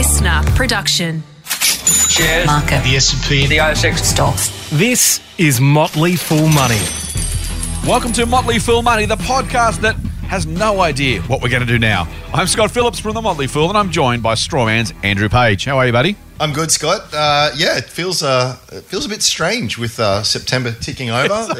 listener production. Shares. Market. The S&P. The ASX. Stocks. This is Motley Fool Money. Welcome to Motley Fool Money, the podcast that has no idea what we're going to do now. I'm Scott Phillips from The Motley Fool, and I'm joined by Strawman's Andrew Page. How are you, buddy? I'm good, Scott. Yeah, it feels a bit strange with September ticking over.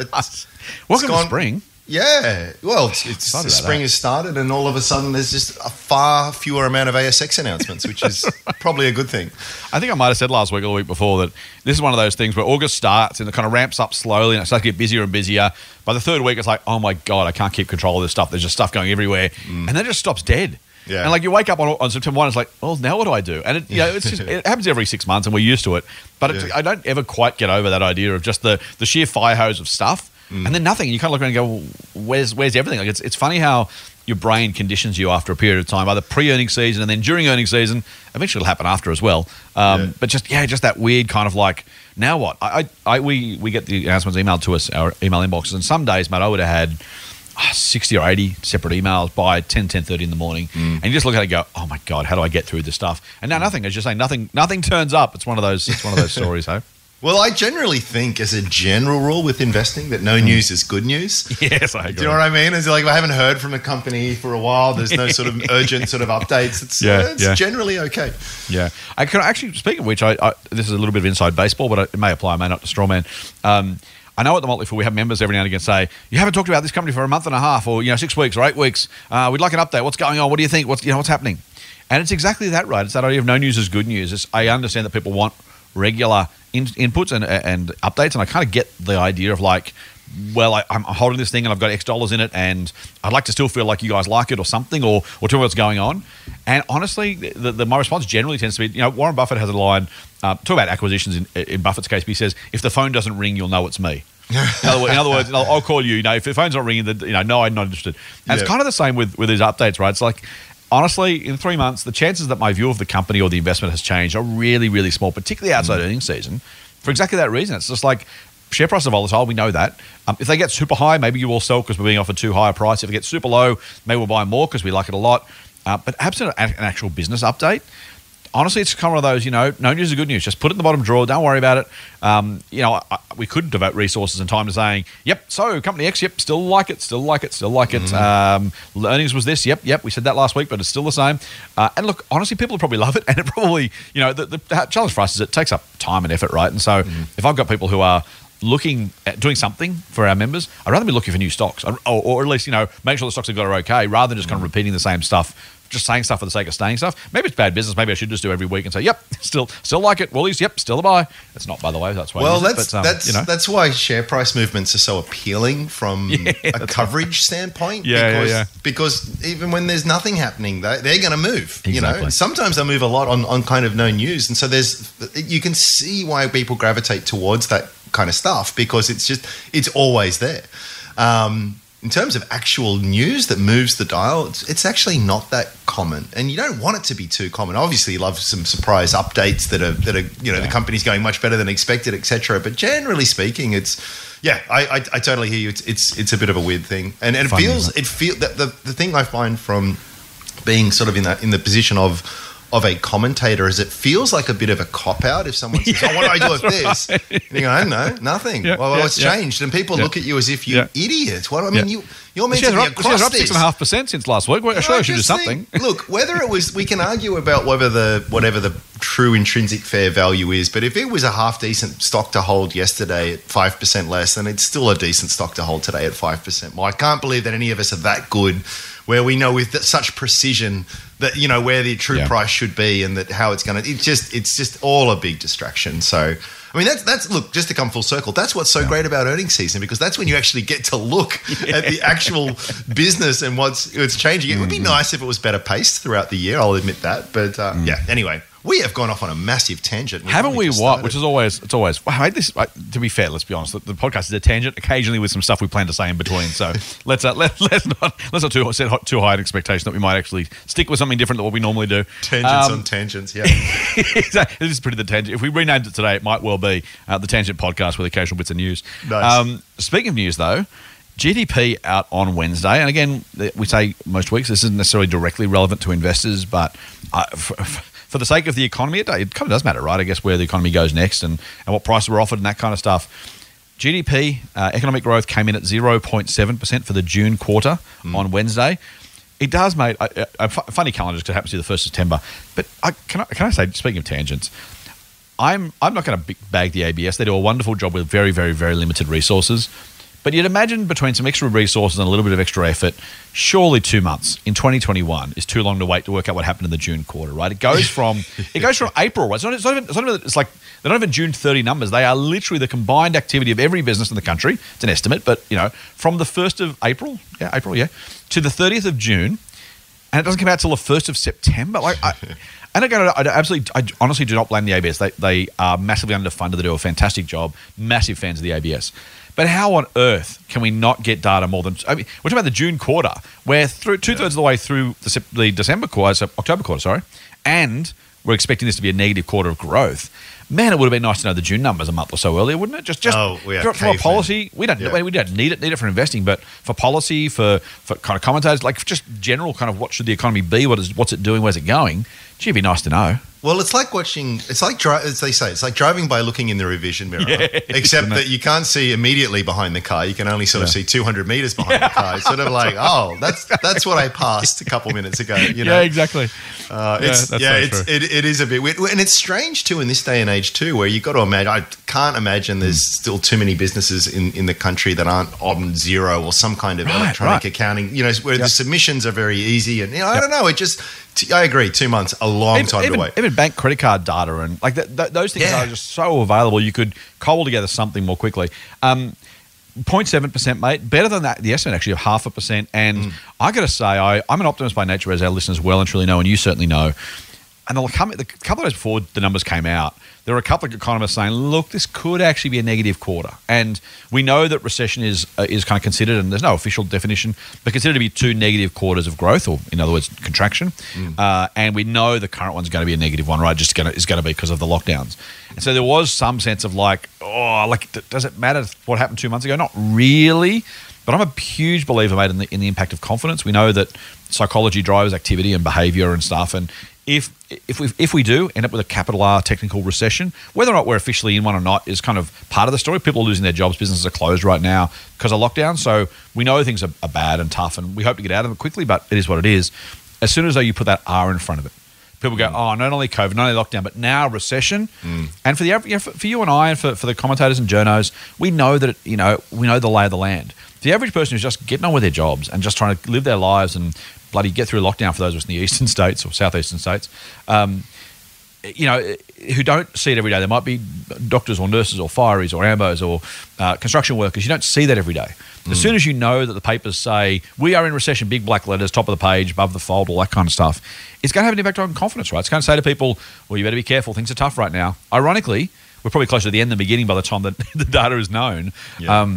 Welcome to spring. Yeah, well, it's spring has started, and all of a sudden there's just a far fewer amount of ASX announcements, which is probably a good thing. I think I might have said last week or the week before that this is one of those things where August starts and it kind of ramps up slowly and it starts to get busier and busier. By the third week, it's like, oh my God, I can't keep control of this stuff. There's just stuff going everywhere. Mm. And that just stops dead. Yeah. And like you wake up on September 1, it's like, oh, now what do I do? And it, you know, it's just, it happens every 6 months and we're used to it. But I don't ever quite get over that idea of just the sheer fire hose of stuff. Mm. And then nothing. You kind of look around and go, well, where's everything? Like it's funny how your brain conditions you after a period of time, either pre-earnings season and then during earnings season. Eventually it'll happen after as well. But just that weird kind of like, now what? We get the announcements emailed to us, our email inboxes, and some days, mate, I would have had 60 or 80 separate emails by 10:30 in the morning. Mm. And you just look at it and go, oh my God, how do I get through this stuff? And now nothing. As you say, nothing turns up. It's one of those stories, huh? Well, I generally think as a general rule with investing that no news is good news. Yes, I agree. Do you know what I mean? It's like if I haven't heard from a company for a while, there's no sort of urgent sort of updates. It's generally okay. Yeah. I can actually, speaking of which, I this is a little bit of inside baseball, but it may apply, may not to Strawman. I know at the Motley Fool we have members every now and again say, you haven't talked about this company for a month and a half or 6 weeks or 8 weeks. We'd like an update. What's going on? What do you think? What's happening? And it's exactly that, right? It's that idea of no news is good news. I understand that people want regular inputs and updates, and I kind of get the idea of like, well, I'm holding this thing and I've got X dollars in it and I'd like to still feel like you guys like it or something or tell me what's going on. And honestly, my response generally tends to be, Warren Buffett has a line, talk about acquisitions in Buffett's case, but he says, if the phone doesn't ring, you'll know it's me. In other words, I'll call you, if the phone's not ringing, no, I'm not interested. And it's kind of the same with these updates, right? It's like, honestly, in 3 months, the chances that my view of the company or the investment has changed are really, really small, particularly outside earnings season, for exactly that reason. It's just like share prices are volatile. We know that. If they get super high, maybe you will sell because we're being offered too high a price. If it gets super low, maybe we'll buy more because we like it a lot. But absent an actual business update, honestly, it's kind of one of those, no news is good news. Just put it in the bottom drawer. Don't worry about it. We could devote resources and time to saying, so company X, still like it. Mm-hmm. Earnings was this, we said that last week, but it's still the same. And look, honestly, people probably love it. And it probably, the challenge for us is it takes up time and effort, right? And so if I've got people who are looking at doing something for our members, I'd rather be looking for new stocks or at least, make sure the stocks they've got are okay rather than just kind of repeating the same stuff. Just saying stuff for the sake of saying stuff. Maybe it's bad business. Maybe I should just do every week and say, still like it. Woolies, still a buy. It's not, by the way. That's why. Well, that's why share price movements are so appealing from a coverage standpoint. Because even when there's nothing happening, they're going to move. Exactly. Sometimes they move a lot on kind of no news, and so you can see why people gravitate towards that kind of stuff because it's always there. In terms of actual news that moves the dial, it's actually not that common, and you don't want it to be too common. Obviously, you love some surprise updates that are the company's going much better than expected, etc. But generally speaking, it's I totally hear you. It's a bit of a weird thing, and it feels that the thing I find from being sort of in the position of a commentator is it feels like a bit of a cop-out if someone says, oh, what do I do with this? Right. And you go, I don't know, nothing. It's changed. And people look at you as if you idiots. What, I mean, you're meant to be across up this. 6.5% since last week. Well, sure, I should do something. Look, whether it was, we can argue about whatever the true intrinsic fair value is, but if it was a half-decent stock to hold yesterday at 5% less, then it's still a decent stock to hold today at 5%. Well, I can't believe that any of us are that good where we know with such precision that where the true price should be and that how it's going to. It's just all a big distraction. So I mean that's look, just to come full circle. That's what's so great about earnings season, because that's when you actually get to look at the actual business and what's changing. It would be nice if it was better paced throughout the year. I'll admit that, but Anyway, we have gone off on a massive tangent, haven't we? What? Which is always to be fair, let's be honest. The podcast is a tangent occasionally with some stuff we plan to say in between. So let's not set too high an expectation that we might actually stick with something different than what we normally do. Tangents on tangents, exactly. This is pretty the tangent. If we renamed it today, it might well be the Tangent Podcast with occasional bits of news. Nice. Speaking of news, though, GDP out on Wednesday, and again, we say most weeks this isn't necessarily directly relevant to investors, but for the sake of the economy, it kind of does matter, right? I guess where the economy goes next and what prices were offered and that kind of stuff. GDP, economic growth came in at 0.7% for the June quarter on Wednesday. It does, mate. A funny calendar because it happens to be the 1st of September. But can I say, speaking of tangents, I'm not going to bag the ABS. They do a wonderful job with very, very, very limited resources. But you'd imagine between some extra resources and a little bit of extra effort, surely 2 months in 2021 is too long to wait to work out what happened in the June quarter, right? It goes from April, right? It's like they're not even June 30 numbers. They are literally the combined activity of every business in the country. It's an estimate, but from the 1st of April, to the 30th of June, and it doesn't come out till the 1st of September. I honestly do not blame the ABS. They are massively underfunded. They do a fantastic job. Massive fans of the ABS. But how on earth can we not get data more than? I mean, we're talking about the June quarter, where through two-thirds of the way through the December quarter, so October quarter, sorry, and we're expecting this to be a negative quarter of growth. Man, it would have been nice to know the June numbers a month or so earlier, wouldn't it? From a policy, we don't need it for investing, but for policy, for kind of commentators, like just general kind of what should the economy be, what's it doing, where's it going? Gee, it'd be nice to know. Well, it's like driving by looking in the rearvision mirror, except that you can't see immediately behind the car. You can only sort of see 200 meters behind the car. It's sort of like, oh, that's what I passed a couple minutes ago. Yeah, exactly. It is a bit weird. And it's strange too in this day and age too, where you've got to imagine, I can't imagine there's still too many businesses in the country that aren't on Xero or some kind of electronic accounting, where the submissions are very easy. And I don't know, it just... I agree, 2 months, a long time to wait. Even bank credit card data and like those things are just so available. You could cobble together something more quickly. 0.7%, mate, better than that, the estimate actually of 0.5%. And I got to say, I'm an optimist by nature, as our listeners well and truly know, and you certainly know. And a couple of days before the numbers came out, there were a couple of economists saying, look, this could actually be a negative quarter. And we know that recession is kind of considered, and there's no official definition, but considered to be two negative quarters of growth, or in other words, contraction. And we know the current one's going to be a negative one, right? It's going to be because of the lockdowns. And so there was some sense of does it matter what happened 2 months ago? Not really. But I'm a huge believer, mate, in the impact of confidence. We know that psychology drives activity and behaviour and stuff. And if we do end up with a capital R technical recession, whether or not we're officially in one or not is kind of part of the story. People are losing their jobs. Businesses are closed right now because of lockdown. So we know things are bad and tough, and we hope to get out of it quickly, but it is what it is. As soon as though you put that R in front of it, people go, oh, not only COVID, not only lockdown, but now recession. And for the for you and I and for the commentators and journos, we know that we know the lay of the land. The average person who's just getting on with their jobs and just trying to live their lives and bloody get through lockdown, for those of us in the eastern states or southeastern states, who don't see it every day. There might be doctors or nurses or fireys or ambos or construction workers. You don't see that every day. As soon as you know that the papers say, we are in recession, big black letters, top of the page, above the fold, all that kind of stuff, it's going to have an impact on confidence, right? It's going to say to people, well, you better be careful. Things are tough right now. Ironically, we're probably closer to the end than the beginning by the time that the data is known. Yeah.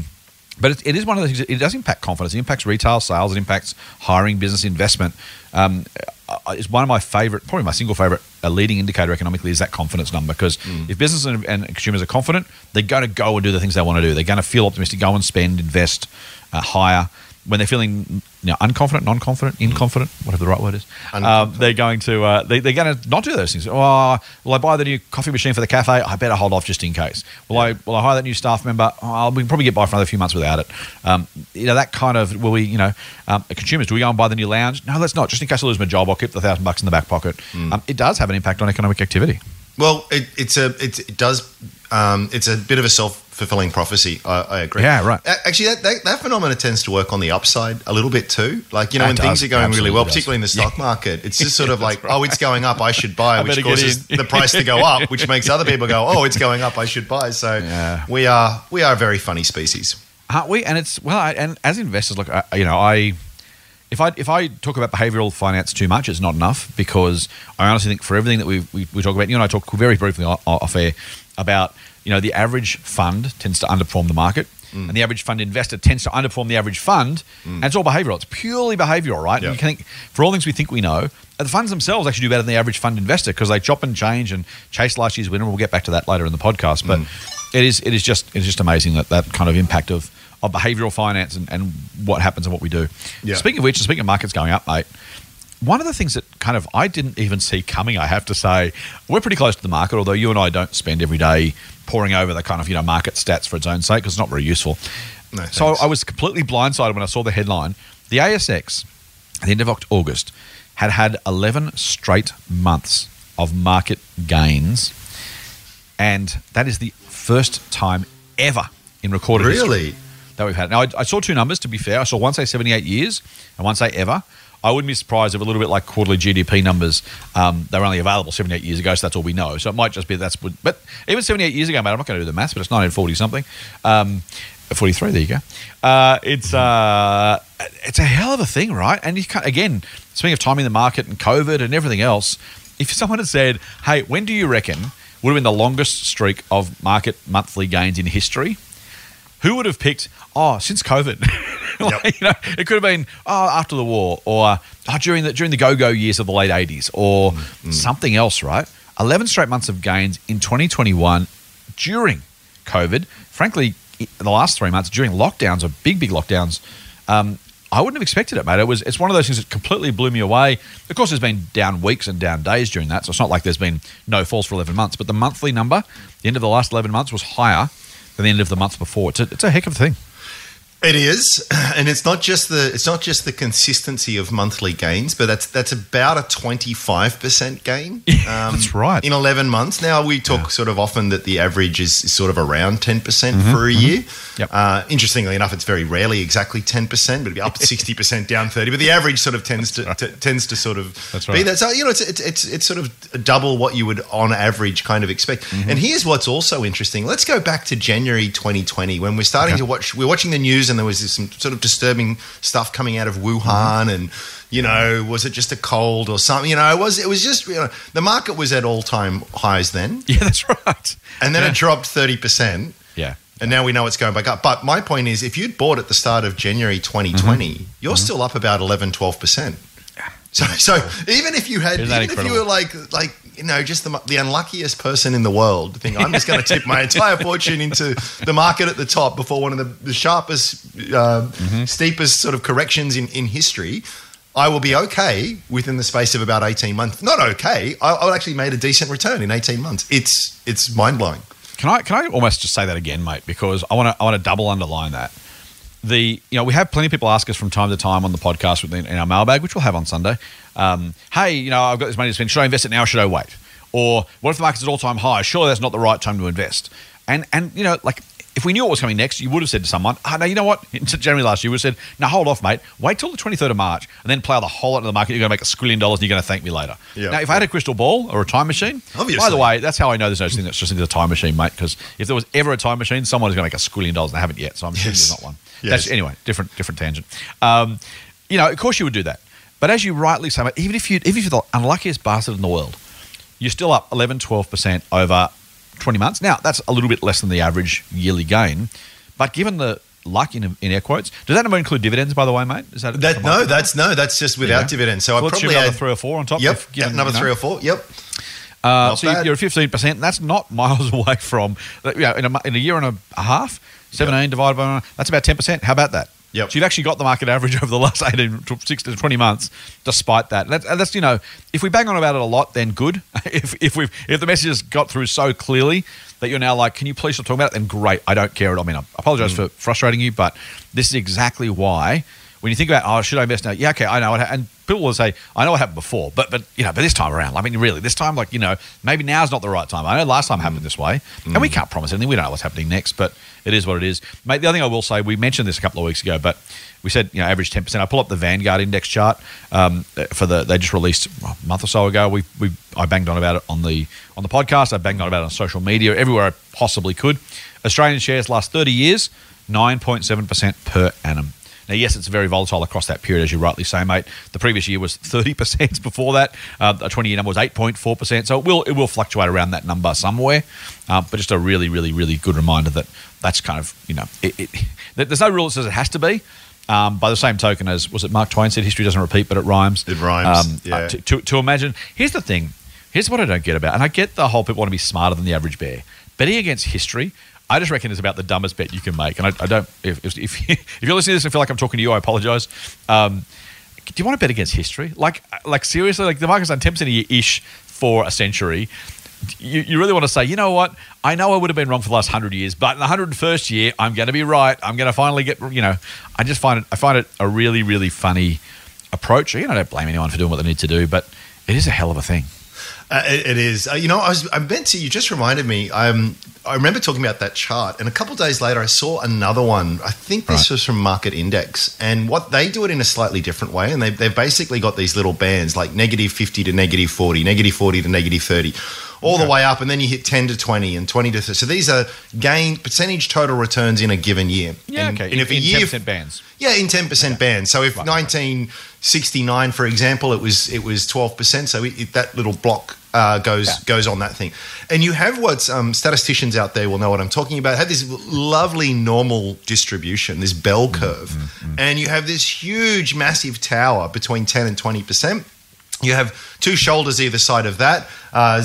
But it is one of those things, it does impact confidence. It impacts retail sales. It impacts hiring, business investment. It's one of my favourite, probably my single favourite leading indicator economically is that confidence number, because if businesses and consumers are confident, they're going to go and do the things they want to do. They're going to feel optimistic, go and spend, invest, hire. When they're feeling unconfident, non-confident, inconfident, whatever the right word is, they're going to they're going to not do those things. Oh, will I buy the new coffee machine for the cafe? I better hold off just in case. Will I hire that new staff member? Oh, we can probably get by for another few months without it. That kind of, will we? Consumers, do we go and buy the new lounge? No, let's not. Just in case I lose my job, I'll keep the $1,000 in the back pocket. It does have an impact on economic activity. Well, it's a bit of a self-fulfilling prophecy. I agree. Yeah, right. Actually, that phenomenon tends to work on the upside a little bit too. Like, when things are going really well, particularly in the stock market, it's just sort of like, oh, it's going up, I should buy, which causes the price to go up, which makes other people go, oh, it's going up, I should buy. So we are a very funny species, aren't we? And and as investors, look, If I talk about behavioural finance too much, it's not enough, because I honestly think for everything that we talk about, you and I talk very briefly off air about the average fund tends to underperform the market, and the average fund investor tends to underperform the average fund, and it's all behavioural. It's purely behavioural, right? Yeah. And you can think, for all things we think we know, the funds themselves actually do better than the average fund investor because they chop and change and chase last year's winner. We'll get back to that later in the podcast, but it is just amazing that kind of impact of behavioural finance and what happens and what we do. Yeah. Speaking of which, speaking of markets going up, mate, One of the things that kind of I didn't even see coming, I have to say, we're pretty close to the market, although you and I don't spend every day poring over the kind of, you know, market stats for its own sake because it's not very useful. No, so I was completely blindsided when I saw the headline. The ASX, at the end of August, had had 11 straight months of market gains, and that is the first time ever in recorded history that we've had. Now, I saw two numbers, to be fair. I saw one say 78 years and one say ever. I wouldn't be surprised if a little bit like quarterly GDP numbers, they were only available 78 years ago, so that's all we know. So it might just be that's – but even 78 years ago, mate, I'm not going to do the maths, but it's 1940-something. 43, there you go. It's a hell of a thing, right? And you can't, again, speaking of timing the market and COVID and everything else, if someone had said, hey, when do you reckon would have been the longest streak of market monthly gains in history? Who would have picked, oh, since COVID? Like, yep. You know, it could have been, oh, after the war, or oh, during the go-go years of the late 80s, or something else, right? 11 straight months of gains in 2021 during COVID. Frankly, the last 3 months during lockdowns, or big lockdowns, I wouldn't have expected it, mate. It's one of those things that completely blew me away. Of course, there's been down weeks and down days during that, so it's not like there's been no falls for 11 months, but the monthly number, the end of the last 11 months, was higher than the end of the month before. It's a heck of a thing. It is, and it's not just the consistency of monthly gains, but that's about a 25% gain. That's right. In 11 months. Now, we talk sort of often that the average is sort of around 10% for a year. Yep. Interestingly enough, it's very rarely exactly 10%, but it'd be up 60%, down 30%. But the average sort of tends to be that. So, you know, it's sort of double what you would on average kind of expect. Mm-hmm. And here's what's also interesting. Let's go back to January 2020 when we're starting to watch. We're watching the news. And there was some sort of disturbing stuff coming out of Wuhan, and, you know, was it just a cold or something? You know, it was just, you know, the market was at all-time highs then. Yeah, that's right. And then it dropped 30%. Yeah. And now we know it's going back up. But my point is, if you'd bought at the start of January 2020, you're still up about 11, 12%. Yeah. So even if you had, even if you were like, you know, just the unluckiest person in the world to think, I'm just going to tip my entire fortune into the market at the top before one of the sharpest, steepest sort of corrections in history, I will be okay within the space of about 18 months. Not okay. I actually made a decent return in 18 months. It's mind-blowing. Can I almost just say that again, mate, because I want to double underline that. You know, we have plenty of people ask us from time to time on the podcast in our mailbag, which we'll have on Sunday, hey, you know, I've got this money to spend. Should I invest it now or should I wait? Or what if the market's at all-time high? Surely that's not the right time to invest. And you know, like, if we knew what was coming next, you would have said to someone, oh, no, you know what? In January last year, we would have said, no, hold off, mate. Wait till the 23rd of March and then play out the whole lot of the market. You're going to make $1 squillion and you're going to thank me later. Yep. Now, if I had a crystal ball or a time machine, obviously. By the way, that's how I know there's no thing that's just into the time machine, mate, because if there was ever a time machine, someone is going to make $1 squillion and they haven't yet, so I'm sure there's not one. Yes. Anyway, different tangent. You know, of course you would do that. But as you rightly say, mate, even if you're the unluckiest bastard in the world, you're still up 11, 12% over 20 months. Now, that's a little bit less than the average yearly gain. But given the luck, in air quotes, does that number include dividends, by the way, mate? Is that that's just without dividends. So I probably another 3 or 4 on top. Yep, another 3 or 4, yep. So you're at 15%, and that's not miles away from, you know, in a year and a half, 17 divided by, that's about 10%. How about that? Yep. So you've actually got the market average over the last 6 to 20 months despite that. That's, you know, if we bang on about it a lot, then good. If the message has got through so clearly that you're now like, can you please stop talking about it? Then great, I don't care at all. I mean, I apologize for frustrating you, but this is exactly why when you think about, oh, should I invest now? Yeah, okay, I know. And people will say, I know what happened before, but you know, but this time around, I mean, really, this time, like, you know, maybe now's not the right time. I know last time happened this way, and we can't promise anything. We don't know what's happening next, but it is what it is. Mate, the other thing I will say, we mentioned this a couple of weeks ago, but we said, you know, average 10%. I pull up the Vanguard index chart they just released a month or so ago. I banged on about it on the podcast. I banged on about it on social media, everywhere I possibly could. Australian shares last 30 years, 9.7% per annum. Now, yes, it's very volatile across that period, as you rightly say, mate. The previous year was 30%. Before that, the 20-year number was 8.4%. So it will fluctuate around that number somewhere. But just a really, really, really good reminder that that's kind of, you know, there's no rule that says it has to be. By the same token as, was it Mark Twain said, history doesn't repeat, but it rhymes. It rhymes, to imagine. Here's the thing. Here's what I don't get about. And I get the whole people want to be smarter than the average bear. Betting against history, I just reckon it's about the dumbest bet you can make. And I don't – if you're listening to this and feel like I'm talking to you, I apologise. do you want to bet against history? Like seriously, like the market's done 10% a year-ish for a century. You really want to say, you know what? I know I would have been wrong for the last 100 years, but in the 101st year, I'm going to be right. I'm going to finally get, you know, I just find it, I find it a really, really funny approach. You know, I don't blame anyone for doing what they need to do, but it is a hell of a thing. It is. You know, I meant to, you just reminded me, I remember talking about that chart, and a couple of days later I saw another one. I think this was from Market Index, and what they do it in a slightly different way, and they've basically got these little bands like negative 50 to negative 40, negative 40 to negative 30, all the way up, and then you hit 10 to 20 and 20 to 30. So these are gain percentage total returns in a given year. Yeah, and, okay. And if in a year, 10% bands. Yeah, in 10% bands. So if 1969, for example, it was 12%. So that little block goes on that thing. And you have what statisticians out there will know what I'm talking about. Had this lovely normal distribution, this bell curve, and you have this huge massive tower between 10 and 20%. You have two shoulders either side of that,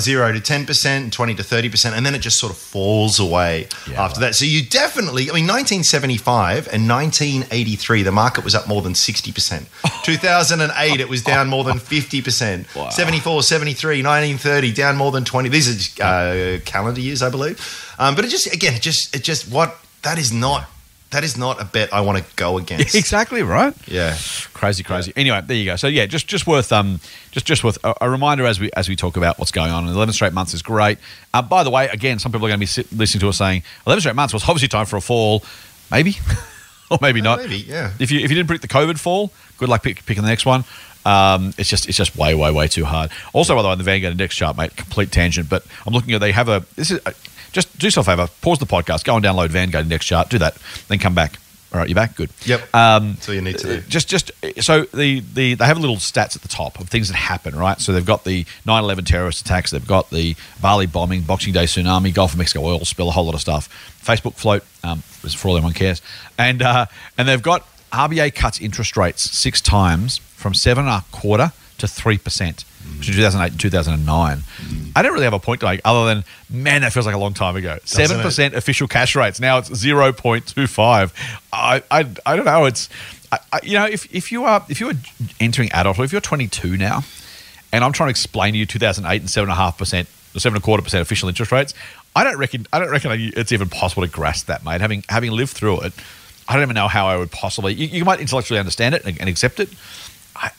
0 to 10%, 20 to 30%, and then it just sort of falls away after that. So you definitely, 1975 and 1983, the market was up more than 60%. 2008, it was down more than 50%. Wow. 74, 73, 1930, down more than 20. These are calendar years, I believe. But it just, again, it just what, that is not a bet I want to go against. Exactly right. Yeah, crazy. Yeah. Anyway, there you go. So yeah, just worth worth a reminder as we talk about what's going on. And 11 straight months is great. By the way, again, some people are going to be listening to us saying 11 straight months was obviously time for a fall, maybe or maybe not. Maybe yeah. If you didn't predict the COVID fall, good luck picking the next one. It's just way too hard. Also, by the way, the Vanguard Index chart, mate, complete tangent. But I'm looking at Just do yourself a favour, pause the podcast, go and download Vanguard Index chart, do that, then come back. All right, you're back? Good. Yep. So you need to do. So they have little stats at the top of things that happen, right? So they've got the 9/11 terrorist attacks, they've got the Bali bombing, Boxing Day tsunami, Gulf of Mexico oil spill, a whole lot of stuff. Facebook float, for all anyone cares. And they've got RBA cuts interest rates 6 times from 7.25% to 3%. Between 2008 and 2009. I don't really have a point to make other than, man, that feels like a long time ago. 7% official cash rates. Now it's 0.25. I don't know. It's if you are entering adulthood, if you're 22 now, and I'm trying to explain to you 2008 and 7.5%, or 7.25% official interest rates, I don't reckon it's even possible to grasp that, mate. Having lived through it, I don't even know how I would possibly. You might intellectually understand it and accept it.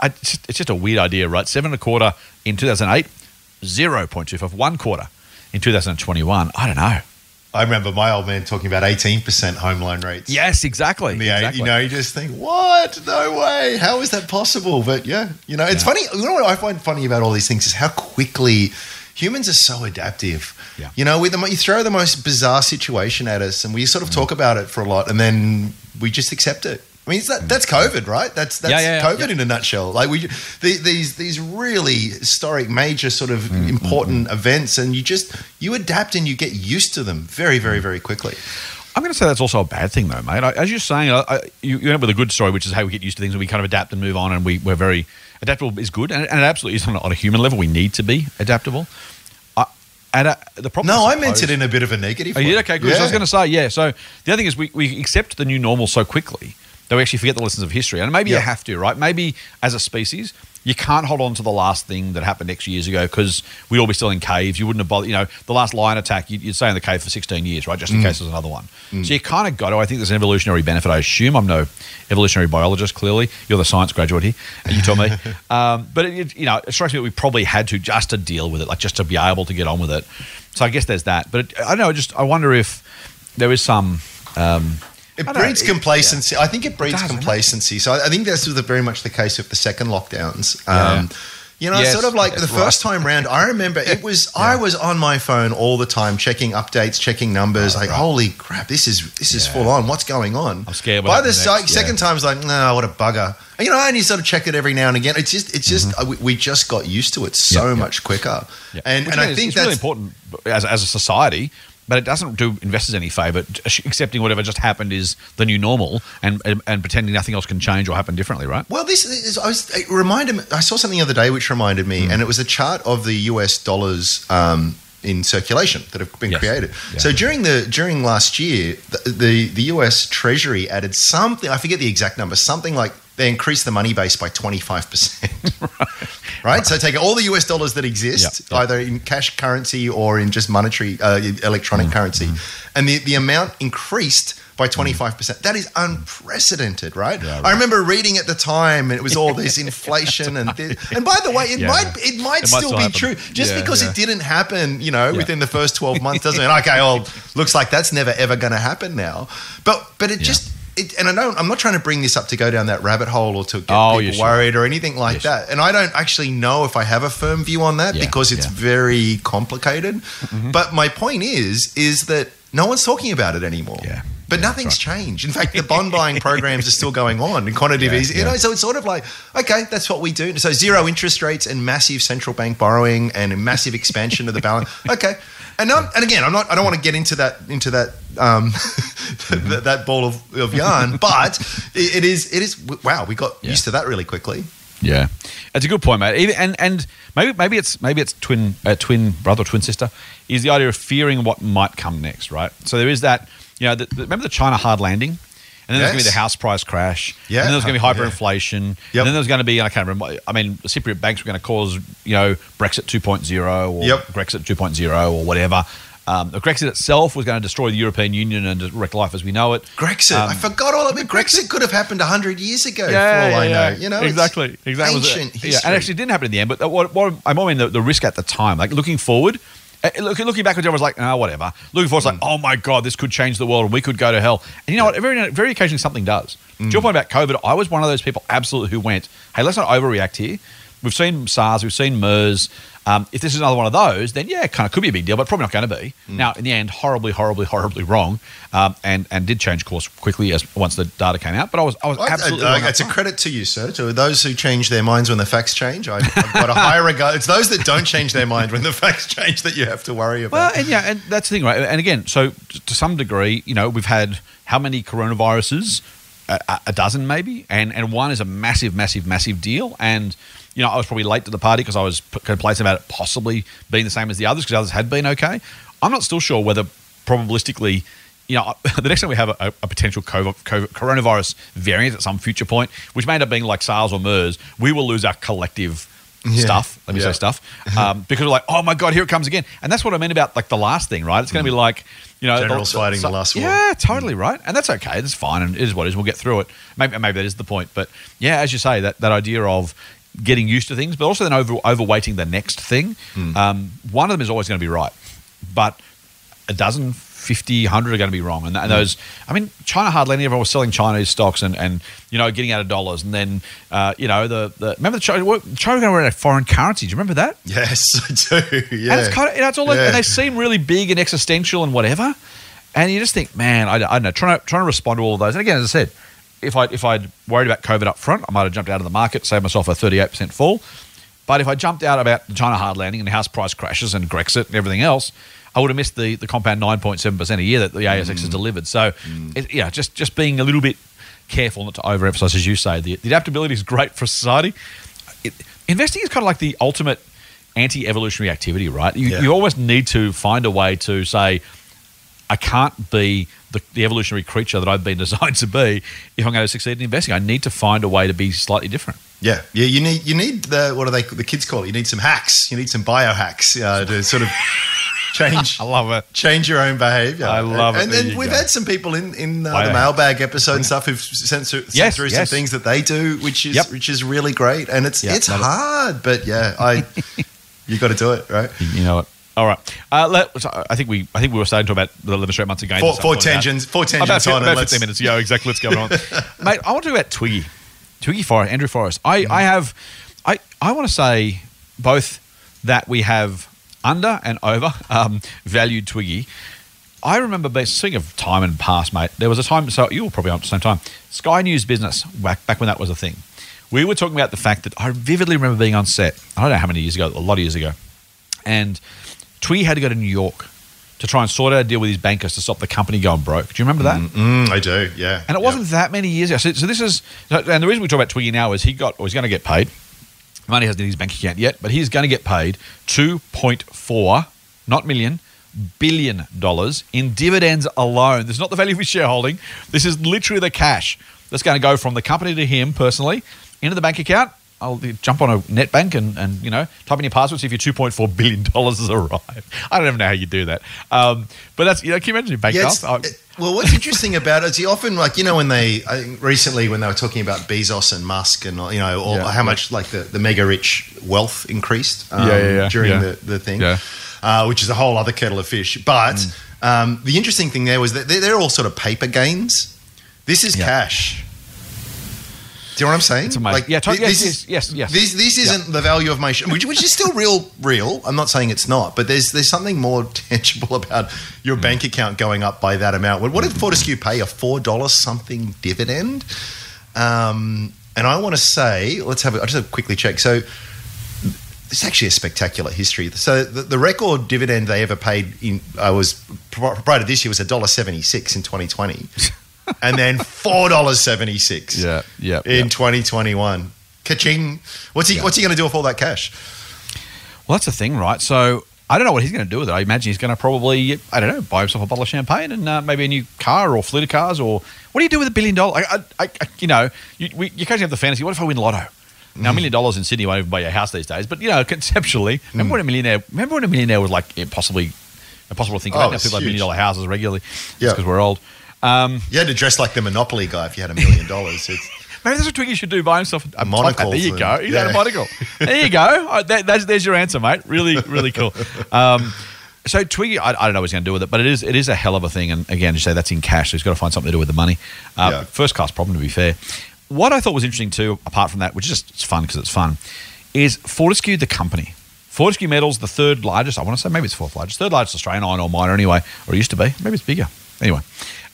It's just a weird idea, right? 7.25 in 2008, 0.25 1/4 in 2021. I don't know. I remember my old man talking about 18% home loan rates. Yes, exactly. You know, you just think, what? No way. How is that possible? But yeah, you know, it's funny. You know what I find funny about all these things is how quickly humans are so adaptive. Yeah. You know, you throw the most bizarre situation at us and we sort of talk about it for a lot and then we just accept it. I mean, that's COVID, right? That's COVID in a nutshell. Like these really historic, major sort of important events, and you adapt and you get used to them very, very, very quickly. I'm going to say that's also a bad thing, though, mate. As you're saying, you end up with a good story, which is how we get used to things and we kind of adapt and move on, and we're very adaptable is good, and it absolutely is on a human level. We need to be adaptable. I meant it in a bit of a negative way. Okay, good. Yeah. So I was going to say, yeah. So the other thing is we accept the new normal so quickly. That we actually forget the lessons of history. And maybe you have to, right? Maybe as a species, you can't hold on to the last thing that happened X years ago because we'd all be still in caves. You wouldn't have bothered, you know, the last lion attack, you'd stay in the cave for 16 years, right? Just in case there's another one. So you kind of got to, I think there's an evolutionary benefit, I assume. I'm no evolutionary biologist, clearly. You're the science graduate here, and you tell me. But, it strikes me that we probably had to just to deal with it, like just to be able to get on with it. So I guess there's that. But I wonder if there is some... It breeds complacency. Yeah. I think it breeds complacency. So I think that's very much the case with the second lockdowns. The first time round, I remember it was I was on my phone all the time checking updates, checking numbers. Holy crap, this is full on. What's going on? I'm scared. By the second time, I was like, no, what a bugger. And, you know, and you sort of check it every now and again. We just got used to it so much quicker. Yeah. And I think that's really important as a society. But it doesn't do investors any favour. Accepting whatever just happened is the new normal, and pretending nothing else can change or happen differently, right? Well, I saw something the other day which reminded me, and it was a chart of the US dollar's in circulation that have been created. Yeah. So during last year, the US Treasury added something, I forget the exact number, something like they increased the money base by 25%. Right? So take all the US dollars that exist, either in cash currency or in just monetary, electronic currency, and the amount increased by 25%. That is unprecedented, right? Yeah, right? I remember reading at the time, and it was all this inflation and this. And by the way, it might still be true. Just because it didn't happen, within the first 12 months doesn't mean, okay, well, looks like that's never ever going to happen now. But it just... and I'm not trying to bring this up to go down that rabbit hole or to get people worried or anything like that. And I don't actually know if I have a firm view on that because it's very complicated. Mm-hmm. But my point is that no one's talking about it anymore. Yeah. But nothing's changed. In fact, the bond buying programs are still going on and quantitative easing. So it's sort of like, okay, that's what we do. So zero interest rates and massive central bank borrowing and a massive expansion of the balance. Okay. And again, I don't want to get into that that ball of yarn, but it is. Wow, we got used to that really quickly. Yeah, it's a good point, mate. And maybe it's twin brother, twin sister, is the idea of fearing what might come next, right? So there is that. Remember the China hard landing, and then there's going to be the house price crash, and then there's going to be hyperinflation, and then there's going to be, I can't remember. I mean, the Cypriot banks were going to cause Brexit 2.0 or Brexit 2.0 or whatever. The Brexit itself was going to destroy the European Union and wreck life as we know it. Brexit. I forgot all of it. Brexit could have happened 100 years ago for all I know. Exactly. Ancient history. Yeah, and actually it didn't happen in the end, but what I mean the risk at the time, like looking forward, looking backwards, everyone's like, oh, whatever. Looking forward, it's like, oh, my God, this could change the world and we could go to hell. And you know what? Very, very occasionally something does. To your point about COVID, I was one of those people absolutely who went, hey, let's not overreact here. We've seen SARS, we've seen MERS. If this is another one of those, then it kind of could be a big deal, but probably not going to be. Now, in the end, horribly, horribly, horribly wrong, and did change course quickly once the data came out. But I was absolutely wrong. It's a credit to you, sir. To those who change their minds when the facts change, I've got a higher regard. It's those that don't change their mind when the facts change that you have to worry about. Well, and that's the thing, right? And again, so to some degree, we've had how many coronaviruses? A dozen maybe, and one is a massive, massive, massive deal. And I was probably late to the party because I was complacent about it possibly being the same as the others because others had been okay. I'm not still sure whether probabilistically, the next time we have a potential COVID coronavirus variant at some future point, which may end up being like SARS or MERS, we will lose our collective stuff. Let me say stuff because we're like, oh my God, here it comes again. And that's what I meant about like the last thing, right? It's going to be like. Generals fighting the last war. Yeah, totally right. And that's okay. It's fine and it is what it is. We'll get through it. Maybe that is the point. But yeah, as you say, that idea of getting used to things, but also then overweighting the next thing. One of them is always going to be right. But a dozen, 50, 100 are going to be wrong. And those, I mean, China hard landing, everyone was selling Chinese stocks and getting out of dollars. And then, remember China was going to run a foreign currency. Do you remember that? Yes, I do. Yeah. And it's kind of, it's all and they seem really big and existential and whatever. And you just think, man, I don't know, trying to respond to all of those. And again, as I said, if I'd worried about COVID up front, I might have jumped out of the market, saved myself a 38% fall. But if I jumped out about the China hard landing and the house price crashes and Brexit and everything else, I would have missed the compound 9.7% a year that the ASX has delivered. So, just being a little bit careful not to overemphasize, as you say. The adaptability is great for society. Investing is kind of like the ultimate anti-evolutionary activity, right? You always need to find a way to say, I can't be the evolutionary creature that I've been designed to be if I'm going to succeed in investing. I need to find a way to be slightly different. Yeah, yeah. You need the, what do they, the kids call it? You need some hacks. You need some biohacks to sort of... Change. I love it. Change your own behaviour. I love it. And then we've had some people in the mailbag episode and stuff who've sent through some things that they do, which is really great. And it's hard, but you got to do it, right? You know it. All right. I think we were starting to talk about the 11 straight months again. Four tangents on about 15 minutes. Yeah, exactly. Let's go on, mate. I want to talk about Twiggy Forrest, Andrew Forrest. I want to say both that we have. Under and over valued Twiggy. I remember seeing a time in past, mate. There was a time, so you were probably on at the same time, Sky News Business, back when that was a thing. We were talking about the fact that I vividly remember being on set, I don't know how many years ago, a lot of years ago, and Twiggy had to go to New York to try and sort out a deal with his bankers to stop the company going broke. Do you remember that? I do, yeah. And it wasn't that many years ago. So this is, and the reason we talk about Twiggy now is he's going to get paid. Money hasn't in his bank account yet, but he's going to get paid $2.4 not million, $1 billion in dividends alone. This is not the value of his shareholding. This is literally the cash that's going to go from the company to him personally into the bank account. I'll jump on a net bank and you know, type in your password, see if your $2.4 billion has arrived. I don't even know how you do that. But that's, you know, can you imagine your bank account? Well, what's interesting about it is you often, like, you know, when they, recently when they were talking about Bezos and Musk and, you know, or how much like the mega rich wealth increased during the thing, which is a whole other kettle of fish. But the interesting thing there was that they're all sort of paper gains. This is cash. Do you know what I'm saying? It's amazing. Like, yeah, totally. Yes. This isn't the value of my share, which is still real. I'm not saying it's not, but there's something more tangible about your bank account going up by that amount. What did Fortescue pay? A $4 something dividend? And I want to say, I'll just have a quickly check. So it's actually a spectacular history. So the record dividend they ever paid prior to this year was $1.76 in 2020. And then $4.76 in 2021. Ka-ching. What's he going to do with all that cash? Well, that's the thing, right? So I don't know what he's going to do with it. I imagine he's going to probably, buy himself a bottle of champagne and maybe a new car or fleet of cars. Or what do you do with $1 billion? You occasionally have the fantasy, what if I win lotto? Now, $1 million in Sydney won't even buy your house these days. But, you know, conceptually, remember when a millionaire was like possibly impossible to think about? Now people have $1 million houses regularly because we're old. You had to dress like the Monopoly guy if you had $1 million. Maybe that's what Twiggy should do, buy himself a monocle. There you go. He had a monocle. There you go. There's your answer, mate. Really, really cool. So Twiggy, I don't know what he's going to do with it, but it is a hell of a thing. And again, you say that's in cash, so he's got to find something to do with the money. First class problem, to be fair. What I thought was interesting too, apart from that, which is just it's fun, is Fortescue, the company. Fortescue Metals, the third largest, I want to say maybe it's fourth largest, Australian iron ore miner anyway, or it used to be. Maybe it's bigger. Anyway,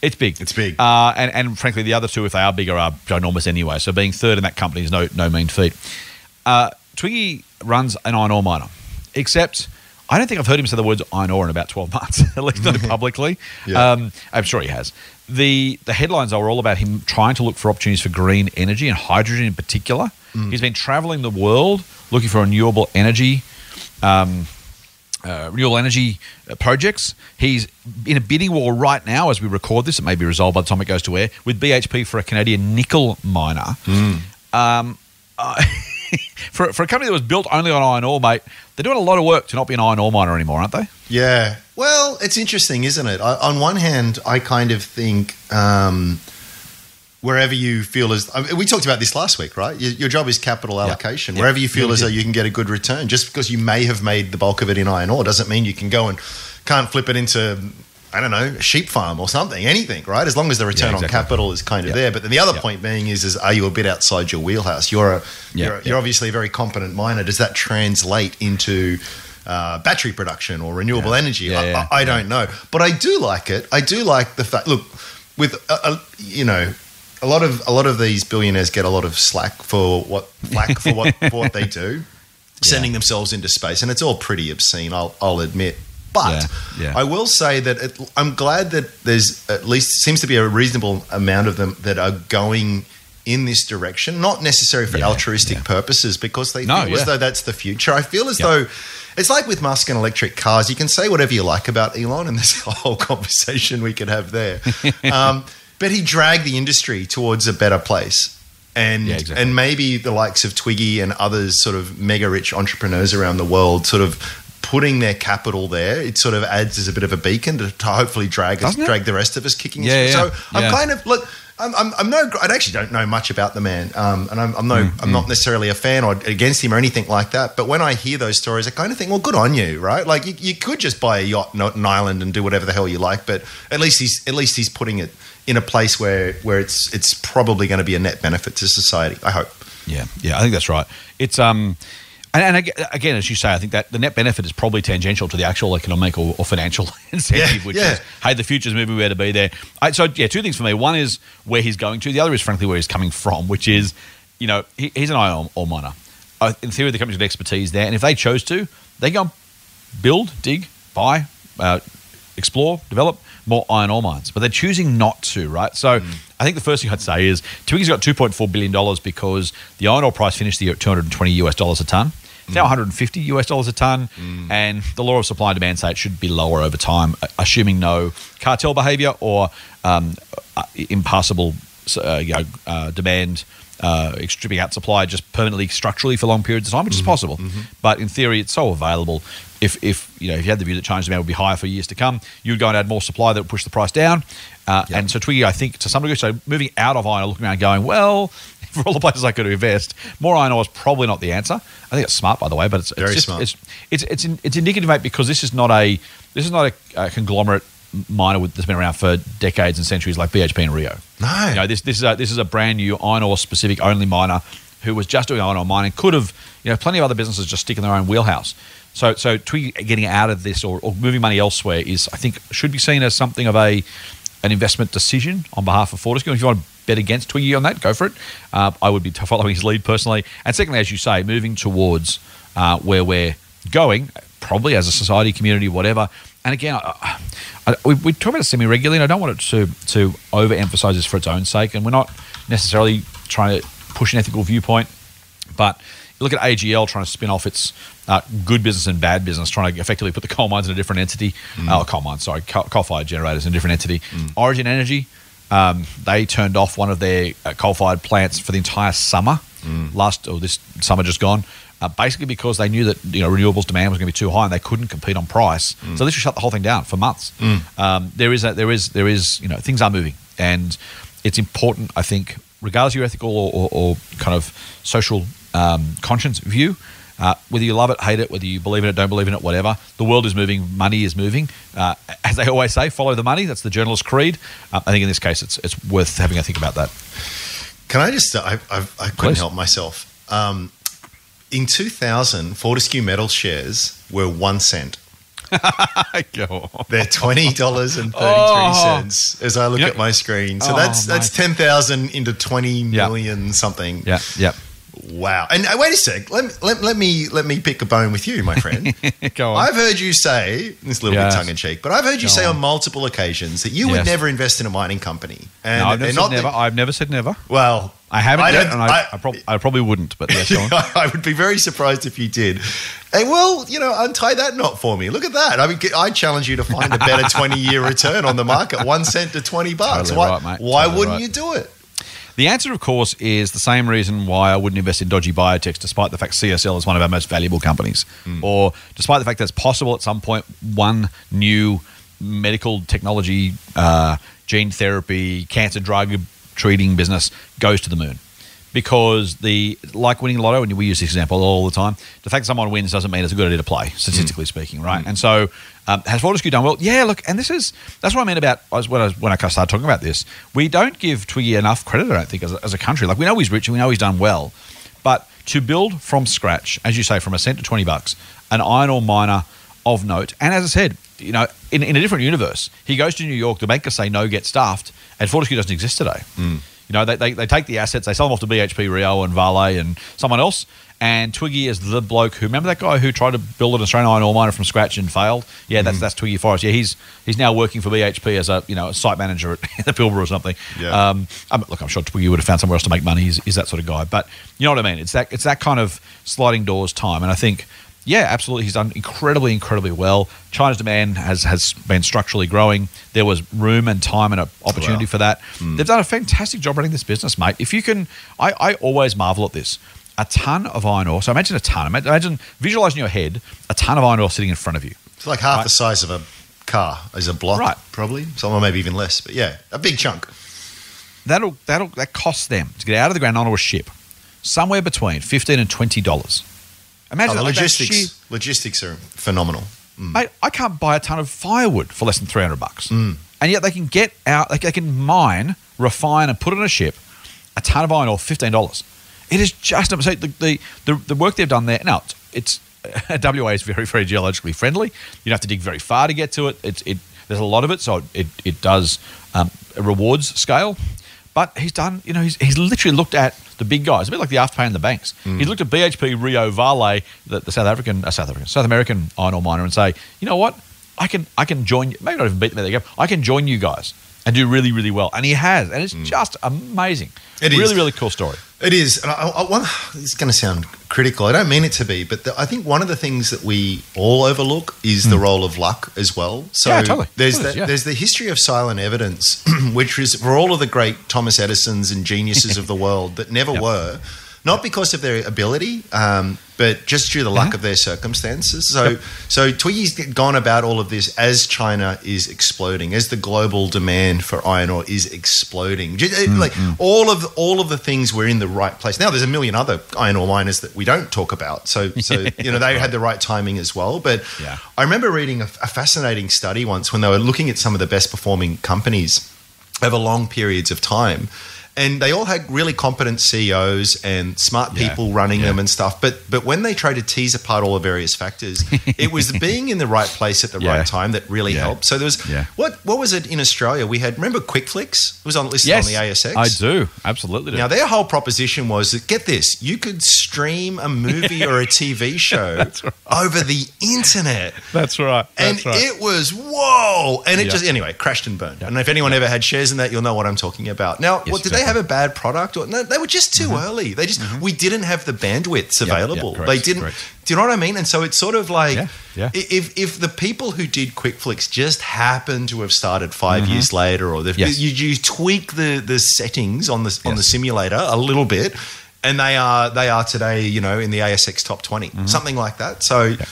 it's big. And frankly, the other two, if they are bigger, are ginormous anyway. So being third in that company is no mean feat. Twiggy runs an iron ore miner, except I don't think I've heard him say the words iron ore in about 12 months, at least not publicly. I'm sure he has. The headlines are all about him trying to look for opportunities for green energy and hydrogen in particular. He's been traveling the world looking for renewable energy projects. He's in a bidding war right now as we record this. It may be resolved by the time it goes to air with BHP for a Canadian nickel miner. For a company that was built only on iron ore, mate, they're doing a lot of work to not be an iron ore miner anymore, aren't they? Yeah. Well, it's interesting, isn't it? On one hand, I kind of think wherever you feel as – we talked about this last week, right? Your job is capital allocation. Yep. Wherever you feel as though you can get a good return, just because you may have made the bulk of it in iron ore doesn't mean you can go and can't flip it into, I don't know, a sheep farm or something, anything, right? As long as the return on capital is kind of there. But then the other point being is are you a bit outside your wheelhouse? You're obviously a very competent miner. Does that translate into battery production or renewable energy? I don't know. But I do like it. I do like the fact – look, with, A lot of these billionaires get a lot of slack for what they do, sending themselves into space, and it's all pretty obscene. I'll admit, but I will say that I'm glad that there's at least seems to be a reasonable amount of them that are going in this direction, not necessarily for altruistic purposes, because they feel as though that's the future. I feel as though it's like with Musk and electric cars. You can say whatever you like about Elon, and there's a whole conversation we could have there. But he dragged the industry towards a better place. And and maybe the likes of Twiggy and others sort of mega-rich entrepreneurs around the world sort of putting their capital there, it sort of adds as a bit of a beacon to hopefully drag the rest of us kicking. I'm kind of – look, I actually don't know much about the man and I'm not necessarily a fan or against him or anything like that. But when I hear those stories, I kind of think, well, good on you, right? Like you could just buy a yacht and an island and do whatever the hell you like, but at least he's putting it in a place where it's probably going to be a net benefit to society, I hope. Yeah, I think that's right. It's and again, as you say, I think that the net benefit is probably tangential to the actual economic or financial incentive, which is, hey, the future's moving, where to be there. So, two things for me. One is where he's going to. The other is, frankly, where he's coming from, which is, you know, he's an iron ore miner. In theory, the company's got expertise there. And if they chose to, they go and build, dig, buy, explore, develop more iron ore mines. But they're choosing not to, right? So I think the first thing I'd say is Twiggy's got $2.4 billion because the iron ore price finished the year at $220 a tonne. It's now $150 US a tonne, and the law of supply and demand say it should be lower over time, assuming no cartel behaviour or impassable demand stripping out supply just permanently structurally for long periods of time, which is possible. But in theory, it's so available. If you had the view that China's demand would be higher for years to come, you'd go and add more supply that would push the price down. And so Twiggy, I think, to some degree, so moving out of iron ore, looking around going, well, for all the places I could invest, more iron ore is probably not the answer. I think it's smart, by the way, but it's very smart. It's indicative, mate, because this is not a conglomerate miner that's been around for decades and centuries like BHP and Rio. No, this is a brand new iron ore specific only miner who was just doing iron ore mining. Could have, plenty of other businesses just stick in their own wheelhouse. So Twiggy getting out of this or moving money elsewhere is, I think, should be seen as something of an investment decision on behalf of Fortescue. If you want to bet against Twiggy on that, go for it. I would be following his lead personally. And secondly, as you say, moving towards where we're going, probably as a society, community, whatever. And again, we talk about it semi-regularly, and I don't want it to overemphasise this for its own sake. And we're not necessarily trying to push an ethical viewpoint, but look at AGL trying to spin off its good business and bad business, trying to effectively put the coal mines in a different entity. Coal-fired generators in a different entity. Origin Energy, they turned off one of their coal-fired plants for the entire summer, this summer just gone, basically because they knew that renewables demand was going to be too high and they couldn't compete on price. So this should shut the whole thing down for months. Things are moving, and it's important, I think, regardless of your ethical or kind of social conscience view, whether you love it, hate it, whether you believe in it, don't believe in it, whatever, the world is moving, money is moving. As they always say, follow the money. That's the journalist creed. I think in this case, it's worth having a think about that. Can I just, I couldn't help myself. In 2000, Fortescue Metals shares were 1 cent. They're $20.33 as I look at my screen. So that's 10,000 into 20 million something. Yeah. Wow. And wait a sec. Let me pick a bone with you, my friend. Go on. I've heard you say, it's a little bit tongue-in-cheek, but I've heard you say on multiple occasions that you would never invest in a mining company. And no, I've never said never. Well, I haven't yet, and I probably wouldn't, but yes, go on. I would be very surprised if you did. And untie that knot for me. Look at that. I mean, I challenge you to find a better 20-year return on the market, 1 cent to 20 bucks. Totally why wouldn't you do it? The answer, of course, is the same reason why I wouldn't invest in dodgy biotechs, despite the fact CSL is one of our most valuable companies, or despite the fact that it's possible at some point one new medical technology, gene therapy, cancer drug treating business goes to the moon. Because like winning lotto, and we use this example all the time, the fact that someone wins doesn't mean it's a good idea to play, statistically speaking, right? And so has Fortescue done well? Yeah, look, and that's what I meant about when I started talking about this. We don't give Twiggy enough credit, I don't think, as a country. Like, we know he's rich and we know he's done well, but to build from scratch, as you say, from a cent to 20 bucks, an iron ore miner of note, and as I said, in a different universe, he goes to New York, the bankers say no, get stuffed, and Fortescue doesn't exist today. They take the assets, they sell them off to BHP, Rio and Vale and someone else, and Twiggy is the bloke who, remember that guy who tried to build an Australian iron ore miner from scratch and failed? Yeah, that's Twiggy Forrest. Yeah, he's now working for BHP as a site manager at the Pilbara or something. Yeah. I'm sure Twiggy would have found somewhere else to make money. He's that sort of guy. But you know what I mean? It's that kind of sliding doors time. And I think, yeah, absolutely, he's done incredibly, incredibly well. China's demand has been structurally growing. There was room and time and an opportunity for that. They've done a fantastic job running this business, mate. If you can, I always marvel at this. A ton of iron ore. So imagine a ton. Imagine visualising your head, a ton of iron ore sitting in front of you. It's like half the size of a car as a block, right? Probably. Some maybe even less, but yeah, a big chunk. That costs them to get out of the ground onto a ship somewhere between $15 and $20. Imagine logistics are phenomenal. Mate, I can't buy a ton of firewood for less than $300. And yet they can get out, they can mine, refine and put on a ship a ton of iron ore, $15. It is just the work they've done there. Now, it's WA is very, very geologically friendly. You don't have to dig very far to get to it. There's a lot of it, so it does rewards scale. But he's done, he's literally looked at the big guys, a bit like the Afterpay and the banks. He's looked at BHP, Rio, Vale, the South American iron ore miner, and say, you know what, I can join you. Maybe not even beat them. There you go. I can join you guys. and do really, really well. And he has. And it's just amazing. It is. Really, really cool story. It is. And it's going to sound critical. I don't mean it to be, but I think one of the things that we all overlook is the role of luck as well. So yeah, totally. There's the history of silent evidence, which is for all of the great Thomas Edisons and geniuses of the world that never were, not because of their ability, but just due to the luck of their circumstances. So Twiggy's gone about all of this as China is exploding, as the global demand for iron ore is exploding. All of the things we're in the right place. Now, there's a million other iron ore miners that we don't talk about. So they had the right timing as well. But I remember reading a fascinating study once when they were looking at some of the best performing companies over long periods of time. And they all had really competent CEOs and smart people running them and stuff. But when they tried to tease apart all the various factors, it was being in the right place at the right time that really helped. So there was what was it in Australia? We had, remember QuickFlix? It was listed on the ASX. I do. Absolutely do. Now, their whole proposition was that, get this, you could stream a movie or a TV show over the internet. That's right. It was, whoa. And it just, anyway, crashed and burned. And if anyone ever had shares in that, you'll know what I'm talking about. Now, what did they have a bad product? Or no, they were just too early. They just we didn't have the bandwidths available. They didn't. Correct. Do you know what I mean? And so it's sort of like if the people who did QuickFlix just happen to have started 5 years later, or you tweak the settings on the simulator a little bit, and they are today in the ASX top 20, something like that. So. Yeah.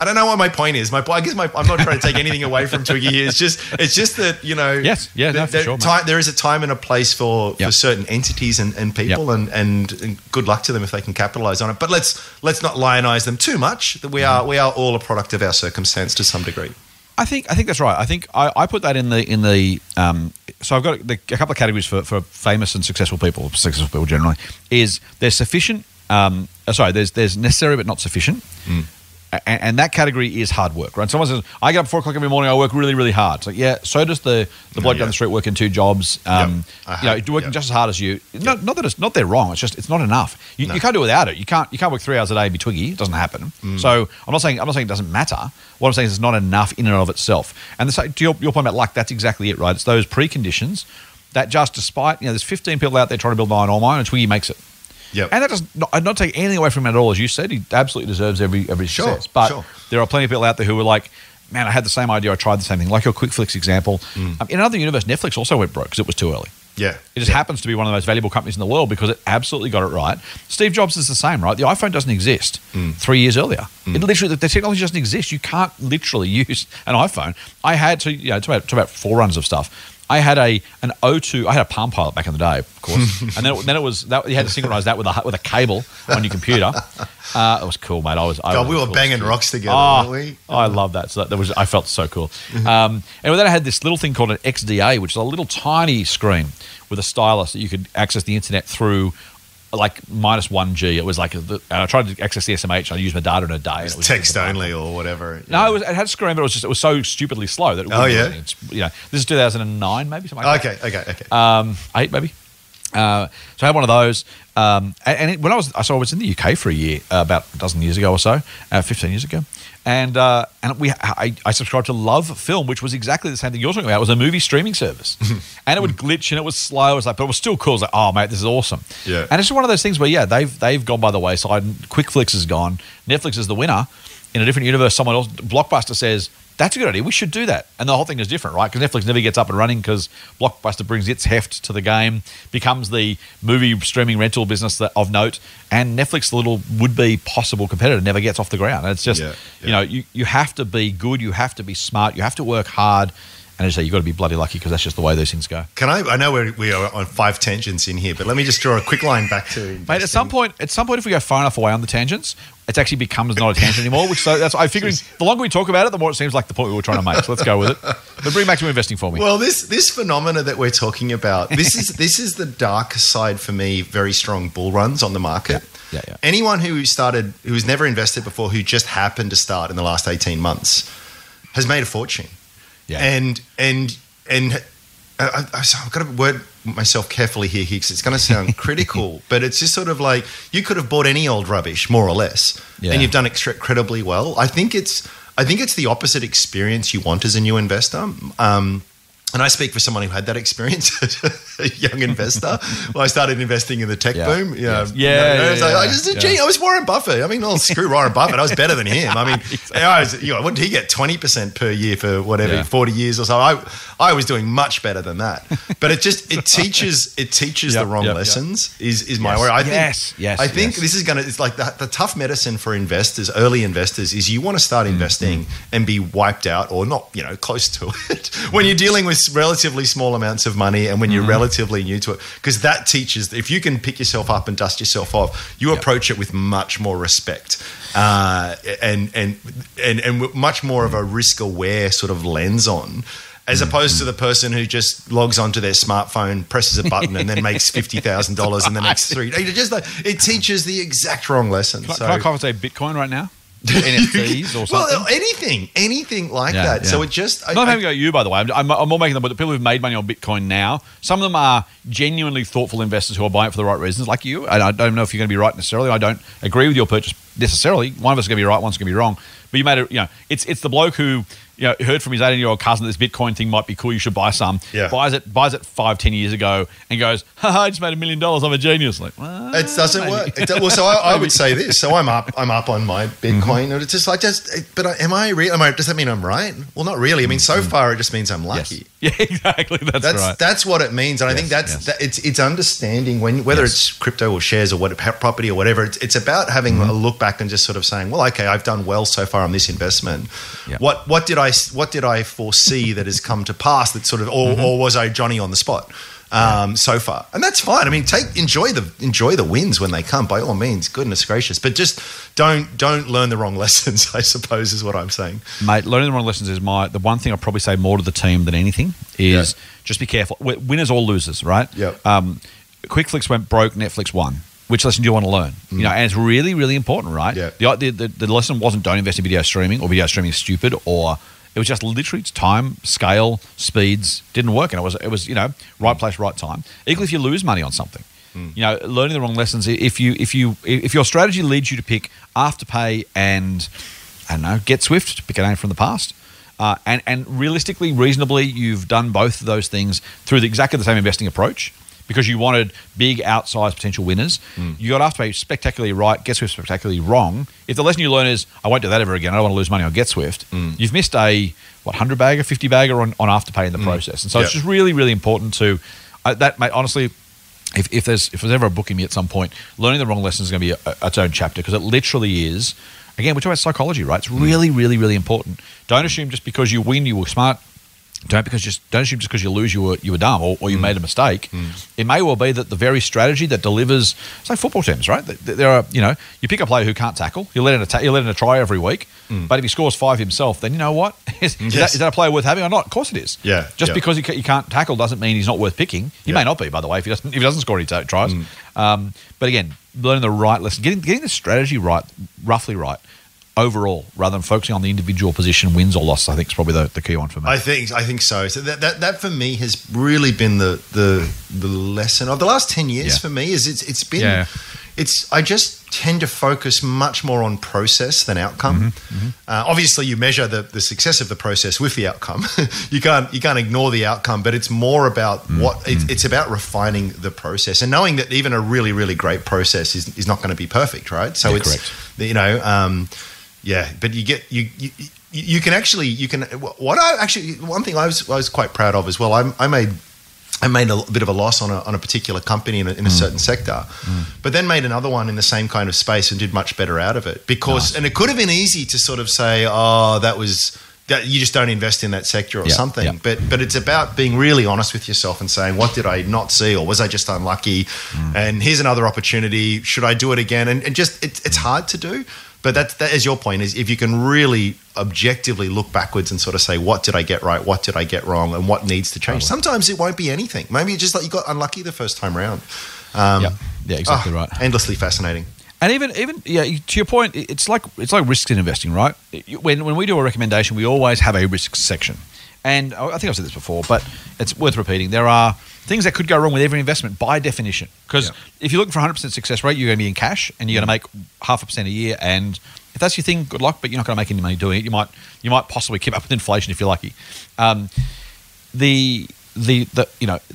I don't know what my point is. I guess I'm not trying to take anything away from Twiggy here. It's just that there is a time and a place for certain entities and people, and good luck to them if they can capitalize on it. But let's not lionize them too much. That we are all a product of our circumstance to some degree. I think that's right. I think I put that in the so I've got a couple of categories for famous and successful people generally. Is there's sufficient? There's necessary but not sufficient. And that category is hard work, right? Someone says, I get up 4 o'clock every morning, I work really, really hard. It's like, so does the bloke down the street working 2 jobs, working just as hard as you. Not that they're wrong, it's just it's not enough. You can't do it without it. You can't work 3 hours a day and be Twiggy. It doesn't happen. So I'm not saying it doesn't matter. What I'm saying is it's not enough in and of itself. And to your point about luck, that's exactly it, right? It's those preconditions that just despite, there's 15 people out there trying to build an iron ore mine and Twiggy makes it. Yep. And that does not take anything away from him at all. As you said, he absolutely deserves every success. But there are plenty of people out there who were like, man, I had the same idea, I tried the same thing. Like your QuickFlix example. In another universe, Netflix also went broke because it was too early. Yeah. It just happens to be one of the most valuable companies in the world because it absolutely got it right. Steve Jobs is the same, right? The iPhone doesn't exist 3 years earlier. It literally, the technology doesn't exist. You can't literally use an iPhone. I had to, talk about forerunners of stuff. I had an O2. I had a Palm Pilot back in the day, of course, and then it was that you had to synchronize that with a cable on your computer. It was cool, mate. We were banging rocks together, weren't we? I love that. So I felt so cool. Anyway, then I had this little thing called an XDA, which is a little tiny screen with a stylus that you could access the internet through. Like minus 1G, it was like, and I tried to access the SMH. I used my data in a day. It was text only or whatever. No, it had a screen, but it was so stupidly slow that. This is 2009 maybe something like that. Okay. 8 maybe. So I had one of those. I was in the UK for a year, about a dozen years ago or so, 15 years ago, and I subscribed to Love Film, which was exactly the same thing you're talking about. It was a movie streaming service, and it would glitch and it was slow. It was like, but it was still cool. It was like, oh mate, this is awesome. Yeah. And it's just one of those things where they've gone by the wayside. QuickFlix is gone. Netflix is the winner. In a different universe, someone else, Blockbuster says, that's a good idea, we should do that. And the whole thing is different, right? Because Netflix never gets up and running because Blockbuster brings its heft to the game, becomes the movie streaming rental business of note, and Netflix, the little would-be possible competitor, never gets off the ground. And it's just, you have to be good, you have to be smart, you have to work hard. And as I say, you've got to be bloody lucky because that's just the way those things go. I know we are on 5 tangents in here, but let me just draw a quick line back to investing. Mate, at some point, if we go far enough away on the tangents, it actually becomes not a tangent anymore. I figured the longer we talk about it, the more it seems like the point we were trying to make. So let's go with it. But bring back to investing for me. Well, this phenomena that we're talking about, this is the dark side for me. Very strong bull runs on the market. Yeah. Anyone who has never invested before, who just happened to start in the last 18 months, has made a fortune. Yeah. And I've got to word myself carefully here because it's going to sound critical, but it's just sort of like you could have bought any old rubbish more or less, and you've done incredibly well. I think it's the opposite experience you want as a new investor. And I speak for someone who had that experience as a young investor. Well, I started investing in the tech boom. I was Warren Buffett. I mean, I'll screw Warren Buffett. I was better than him. I mean, wouldn't he get 20% per year for 40 years or so? I was doing much better than that. But it teaches the wrong lessons is my worry. I think this is going to, it's like the tough medicine for investors, early investors, is you want to start investing and be wiped out or not, close to it when you're dealing with relatively small amounts of money and when you're relatively new to it, because that teaches, if you can pick yourself up and dust yourself off, you approach it with much more respect and much more of a risk-aware sort of lens on, as opposed to the person who just logs onto their smartphone, presses a button and then makes $50,000 in the next 3 days. It teaches the exact wrong lesson. Can I conversate Bitcoin right now? NFTs or something. Well, anything like that. Yeah. So it just... I'm not having a go at you, by the way. I'm more making them, but the people who've made money on Bitcoin now, some of them are genuinely thoughtful investors who are buying it for the right reasons, like you. And I don't know if you're going to be right necessarily. I don't agree with your purchase necessarily. One of us is going to be right, one's going to be wrong. But you made it, it's the bloke who, heard from his 18-year-old cousin that this Bitcoin thing might be cool, you should buy some. Yeah. Buys it 5-10 years ago and goes, I just made $1 million, I'm a genius. Like, well, it doesn't work. I would say this. So I'm up on my Bitcoin. And it's just like, am I real? Does that mean I'm right? Well, not really. I mean, so far it just means I'm lucky. Yes. Yeah, exactly. That's right. That's what it means. And I think it's understanding when, whether it's crypto or shares or property or whatever, it's about having a look back and just sort of saying, well, okay, I've done well so far on this investment. Yep. What did I foresee that has come to pass that sort of or was I Johnny on the spot so far? And that's fine. I mean, enjoy the wins when they come, by all means, goodness gracious. But just don't learn the wrong lessons, I suppose, is what I'm saying. Mate, learning the wrong lessons is the one thing I probably say more to the team than anything is just be careful. Winners or losers, right? Yep. QuickFlix went broke, Netflix won. Which lesson do you want to learn? And it's really, really important, right? Yeah. The lesson wasn't don't invest in video streaming, or video streaming is stupid, or it was just literally time, scale, speeds didn't work, and it was right place, right time. Equally, if you lose money on something, learning the wrong lessons. If your strategy leads you to pick Afterpay and I don't know, Get Swift to pick a name from the past. And realistically, reasonably, you've done both of those things through exactly the same investing approach, because you wanted big, outsized potential winners. You got Afterpay spectacularly right, GetSwift spectacularly wrong. If the lesson you learn is, I won't do that ever again, I don't want to lose money on GetSwift, you've missed a, 100-bagger, 50-bagger on Afterpay in the process. And so it's just really, really important to that, mate, honestly, if there's ever a book in me at some point, learning the wrong lesson is going to be its own chapter, because it literally is, again, we're talking about psychology, right? It's really, really, really important. Don't assume just because you win, you were smart. Don't assume just because you lose you were dumb or you made a mistake. It may well be that the very strategy that delivers, say football teams, right? There are you pick a player who can't tackle, you let in a try every week, but if he scores 5 himself, then you know what is that a player worth having or not? Of course it is. Yeah. Because he can't tackle doesn't mean he's not worth picking. He may not be, by the way, if he doesn't score any tries. But again, learning the right lesson, getting the strategy right, roughly right. Overall, rather than focusing on the individual position, wins or losses, I think is probably the key one for me. I think so. So that for me has really been the lesson of the last 10 years for me. Is I just tend to focus much more on process than outcome. Obviously, you measure the success of the process with the outcome. you can't ignore the outcome, but it's more about it's about refining the process and knowing that even a really, really great process is not going to be perfect, right? So correct. But one thing I was quite proud of as well. I made a bit of a loss on a particular company in a certain sector, but then made another one in the same kind of space and did much better out of it because. And it could have been easy to sort of say, you just don't invest in that sector or something. Yeah. But it's about being really honest with yourself and saying, what did I not see, or was I just unlucky? And here's another opportunity. Should I do it again? And just it's hard to do. But that is your point, is if you can really objectively look backwards and sort of say, what did I get right, what did I get wrong, and what needs to change? Totally. Sometimes it won't be anything. Maybe it's just like you got unlucky the first time round. Yeah, exactly right. Endlessly fascinating. And even to your point, it's like risks in investing, right? When we do a recommendation, we always have a risk section. And I think I've said this before, but it's worth repeating. There are things that could go wrong with every investment by definition, because if you're looking for 100% success rate, you're going to be in cash and you're going to make 0.5% a year, and if that's your thing, good luck, but you're not going to make any money doing it. You might possibly keep up with inflation if you're lucky. the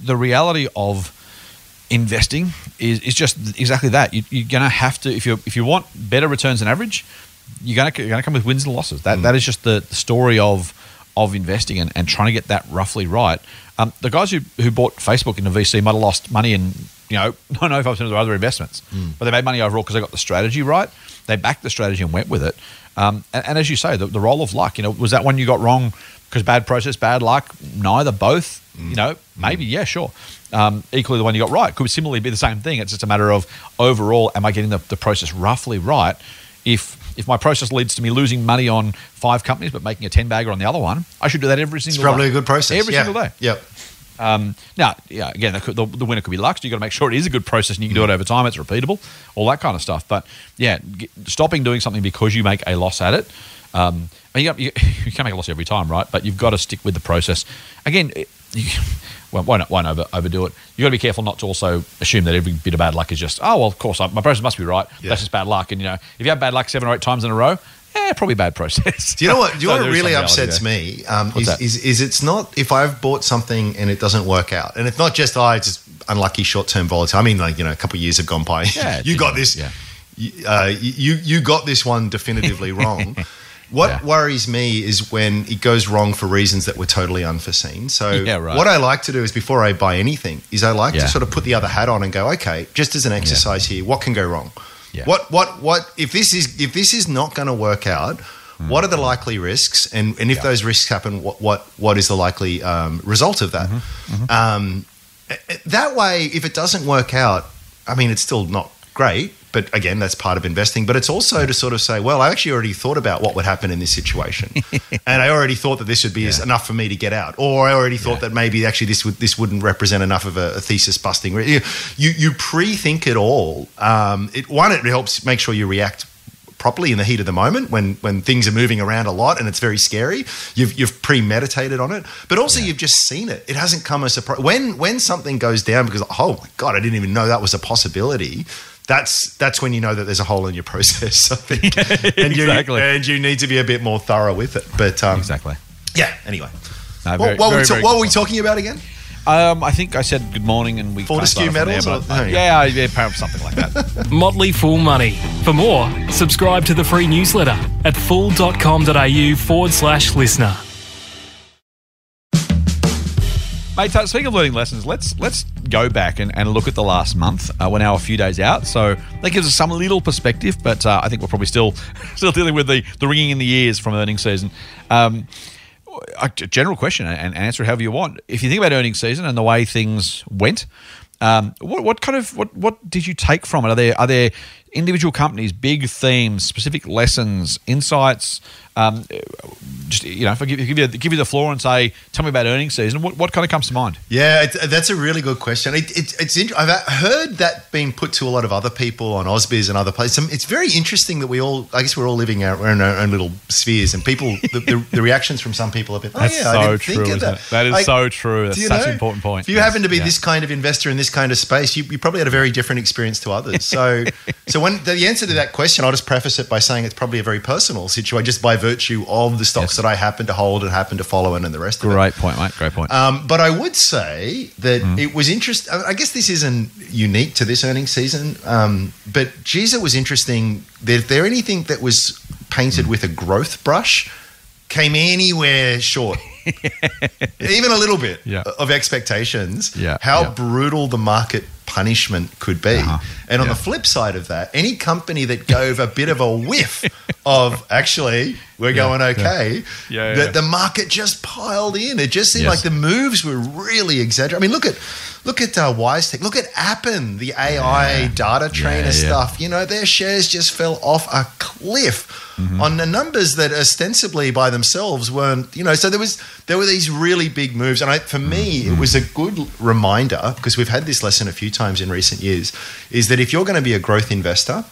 reality of investing is just exactly that. You're going to have to, if you want better returns than average, you're going to come with wins and losses. That is just the story of investing and trying to get that roughly right. The guys who bought Facebook in the VC might have lost money in 95% of their other investments, but they made money overall because they got the strategy right. They backed the strategy and went with it. And as you say, the role of luck. Was that one you got wrong because bad process, bad luck? Neither, both. Maybe yeah, sure. Equally, the one you got right could similarly be the same thing. It's just a matter of overall, am I getting the process roughly right? If my process leads to me losing money on 5 companies but making a 10-bagger on the other one, I should do that every single day. It's probably a good process. Every single day. Yep. Again, the winner could be luck, so you've got to make sure it is a good process and you can do it over time, it's repeatable, all that kind of stuff. But, yeah, stopping doing something because you make a loss at it. You can't make a loss every time, right? But you've got to stick with the process. Again, why not overdo it? You've got to be careful not to also assume that every bit of bad luck is just, of course, my process must be right. Yeah. That's just bad luck. And, if you have bad luck 7 or 8 times in a row, probably bad process. Do you know what? What really upsets me is it's not if I've bought something and it doesn't work out, and it's not just just unlucky short-term volatility. I mean, a couple of years have gone by. Yeah, you got this. Yeah. You got this one definitively wrong. What worries me is when it goes wrong for reasons that were totally unforeseen. So what I like to do is before I buy anything is I like to sort of put the other hat on and go, okay, just as an exercise here, what can go wrong? Yeah. What if this is not going to work out, what are the likely risks? And if those risks happen, what is the likely result of that? That way, if it doesn't work out, I mean, it's still not great. But again, that's part of investing. But it's also to sort of say, well, I actually already thought about what would happen in this situation, and I already thought that this would be enough for me to get out, or I already thought that maybe actually this wouldn't represent enough of a thesis busting. You pre-think it all. It helps make sure you react properly in the heat of the moment when things are moving around a lot and it's very scary. You've premeditated on it, but also you've just seen it. It hasn't come as a surprise. When something goes down because oh my God, I didn't even know that was a possibility. That's when you know that there's a hole in your process, I think. And you need to be a bit more thorough with it. But exactly. Yeah, anyway. No, what were we talking about again? I think I said good morning and we... Fortescue Metals? Perhaps something like that. Motley Fool Money. For more, subscribe to the free newsletter at fool.com.au/listener. Mate, speaking of learning lessons, let's go back and look at the last month. We're now a few days out, so that gives us some little perspective, but I think we're probably still dealing with the ringing in the ears from earnings season. A general question, and answer it however you want. If you think about earnings season and the way things went, what did you take from it? Are there individual companies, big themes, specific lessons, insights? If I give you the floor and say, tell me about earnings season, what kind of comes to mind? Yeah, that's a really good question. I've heard that being put to a lot of other people on Ausbiz and other places. It's very interesting that we're all living in our own little spheres, and people, the reactions from some people have been, I didn't think of that. That is so true. That's such an important point. If you happen to be this kind of investor in this kind of space, you probably had a very different experience to others. So when the answer to that question, I'll just preface it by saying it's probably a very personal situation just by virtue of the stocks that I happen to hold and happen to follow and the rest of it. Great point, mate. Great point. But I would say that it was interesting. I guess this isn't unique to this earnings season, but geez, it was interesting. If there anything that was painted with a growth brush came anywhere short. Even a little bit of expectations, how brutal the market punishment could be. Uh-huh. And on the flip side of that, any company that gave a bit of a whiff of actually we're going okay, the market just piled in. It just seemed like the moves were really exaggerated. I mean, look at WiseTech, look at Appen, the AI data trainer stuff. Their shares just fell off a cliff. Mm-hmm. On the numbers that ostensibly by themselves weren't, so there were these really big moves. And for me, it was a good reminder, because we've had this lesson a few times in recent years, is that if you're going to be a growth investor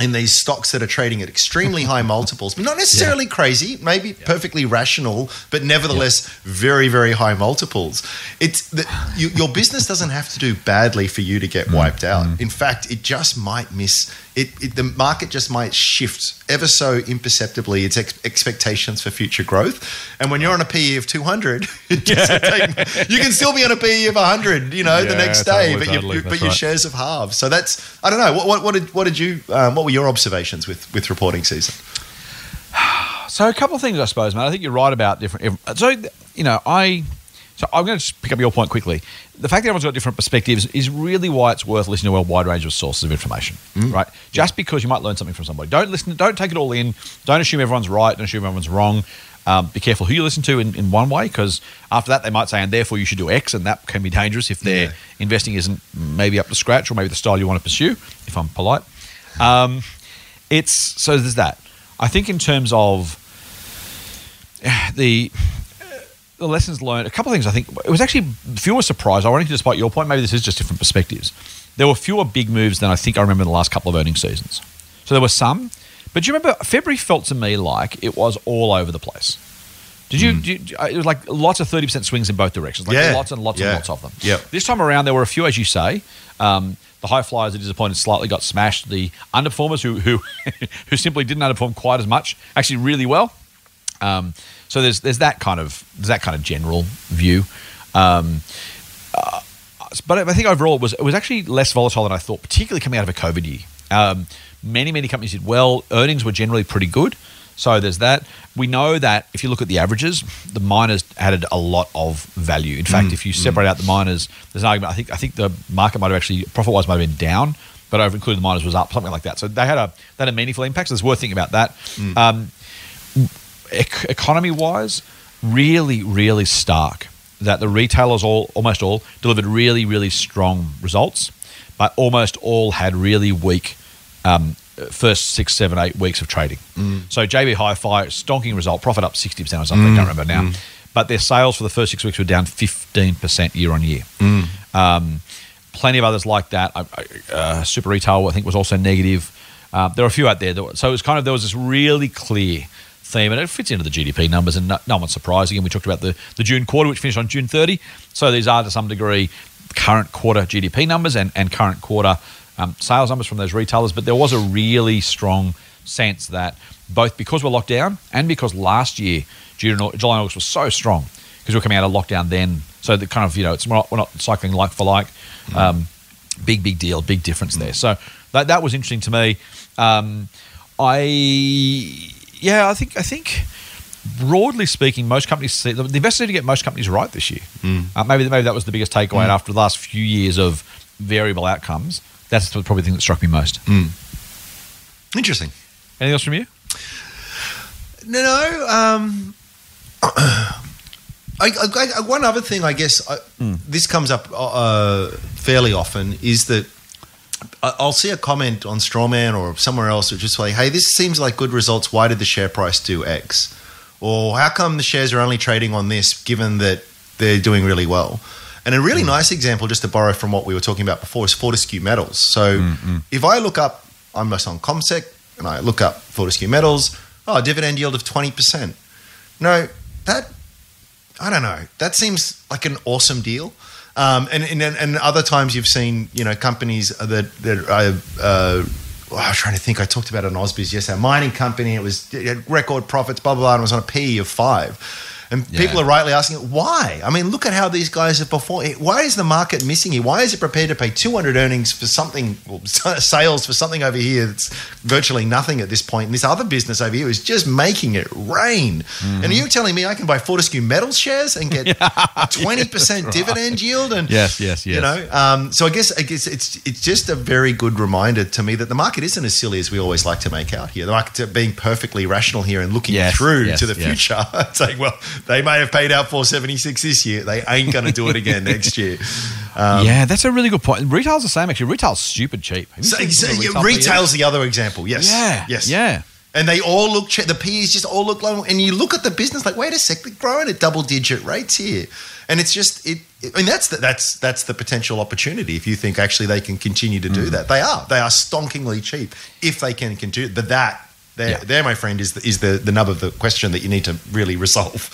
in these stocks that are trading at extremely high multiples, not necessarily crazy, maybe perfectly rational, but nevertheless very, very high multiples, it's that your business doesn't have to do badly for you to get wiped out. In fact, it just might miss the market just might shift ever so imperceptibly its expectations for future growth. And when you're on a PE of 200, you can still be on a PE of 100, the next day, but your shares have halved. So that's, I don't know, what were your observations with reporting season? So a couple of things, I suppose, mate. I think you're right about different. So I'm going to just pick up your point quickly. The fact that everyone's got different perspectives is really why it's worth listening to a wide range of sources of information, right? Just because you might learn something from somebody. Don't take it all in. Don't assume everyone's right. Don't assume everyone's wrong. Be careful who you listen to in one way, because after that they might say, and therefore you should do X, and that can be dangerous if their investing isn't maybe up to scratch or maybe the style you want to pursue, if I'm polite. So there's that. I think in terms of the lessons learned, a couple of things I think, it was actually fewer surprises. Ironically, despite your point, maybe this is just different perspectives. There were fewer big moves than I think I remember in the last couple of earnings seasons. So there were some, but do you remember February felt to me like it was all over the place? It was like lots of 30% swings in both directions, lots and lots and lots of them. Yep. This time around, there were a few, as you say. The high flyers that disappointed slightly got smashed. The underperformers who who simply didn't underperform quite as much, actually really well. So there's that kind of general view, but I think overall it was actually less volatile than I thought, particularly coming out of a COVID year. Many companies did well. Earnings were generally pretty good, so there's that. We know that if you look at the averages, the miners added a lot of value. In fact, if you separate out the miners, there's an argument. I think the market might have actually profit-wise might have been down, but over including the miners was up, something like that. So they had a meaningful impact. So it's worth thinking about that. Economy-wise, really, really stark that the retailers almost all delivered really, really strong results, but almost all had really weak first 6, 7, 8 weeks of trading. So JB Hi-Fi, stonking result, profit up 60% or something, I can't remember now. But their sales for the first 6 weeks were down 15% year on year. Plenty of others like that. Super Retail, I think, was also negative. There were a few out there. So it was kind of, there was this really clear theme, and it fits into the GDP numbers, and no one's surprised. Again, we talked about the June quarter, which finished on June 30. So these are, to some degree, current quarter GDP numbers and current quarter sales numbers from those retailers. But there was a really strong sense that both because we're locked down and because last year, July and August was so strong because we were coming out of lockdown then. So the kind of, we're not cycling like for like. Big deal, big difference there. So that was interesting to me. I think broadly speaking, most companies, the investors need to get most companies right this year. Maybe that was the biggest takeaway. After the last few years of variable outcomes, that's probably the thing that struck me most. Interesting. Anything else from you? No. One other thing, I guess, this comes up fairly often, is that I'll see a comment on Strawman or somewhere else which is like, hey, this seems like good results. Why did the share price do X? Or how come the shares are only trading on this given that they're doing really well? And a really nice example, just to borrow from what we were talking about before, is Fortescue Metals. So if I look up, I'm just on ComSec, and I look up Fortescue Metals, dividend yield of 20%. No, I don't know. That seems like an awesome deal. And other times you've seen, companies I'm trying to think. I talked about an Ausbiz yesterday, a mining company. It had record profits, blah, blah, blah, and it was on a PE of 5. And people are rightly asking, why? I mean, look at how these guys have performed. Why is the market missing here? Why is it prepared to pay 200 earnings for something, sales for something over here that's virtually nothing at this point? And this other business over here is just making it rain. And are you telling me I can buy Fortescue Metals shares and get a 20% dividend yield? And yes. So I guess it's just a very good reminder to me that the market isn't as silly as we always like to make out here. The market being perfectly rational here and looking through to the future. It's like, well, they may have paid out $4.76 this year. They ain't going to do it again next year. That's a really good point. Retail's the same, actually. Retail's stupid cheap. Retail's the other example, yes. Yes. Yeah. And they all look cheap. The PEs just all look low. And you look at the business like, wait a sec, they're growing at double-digit rates here. And it's just that's the potential opportunity if you think actually they can continue to do that. They are stonkingly cheap if they can continue. But that... There, my friend, is the nub of the question that you need to really resolve.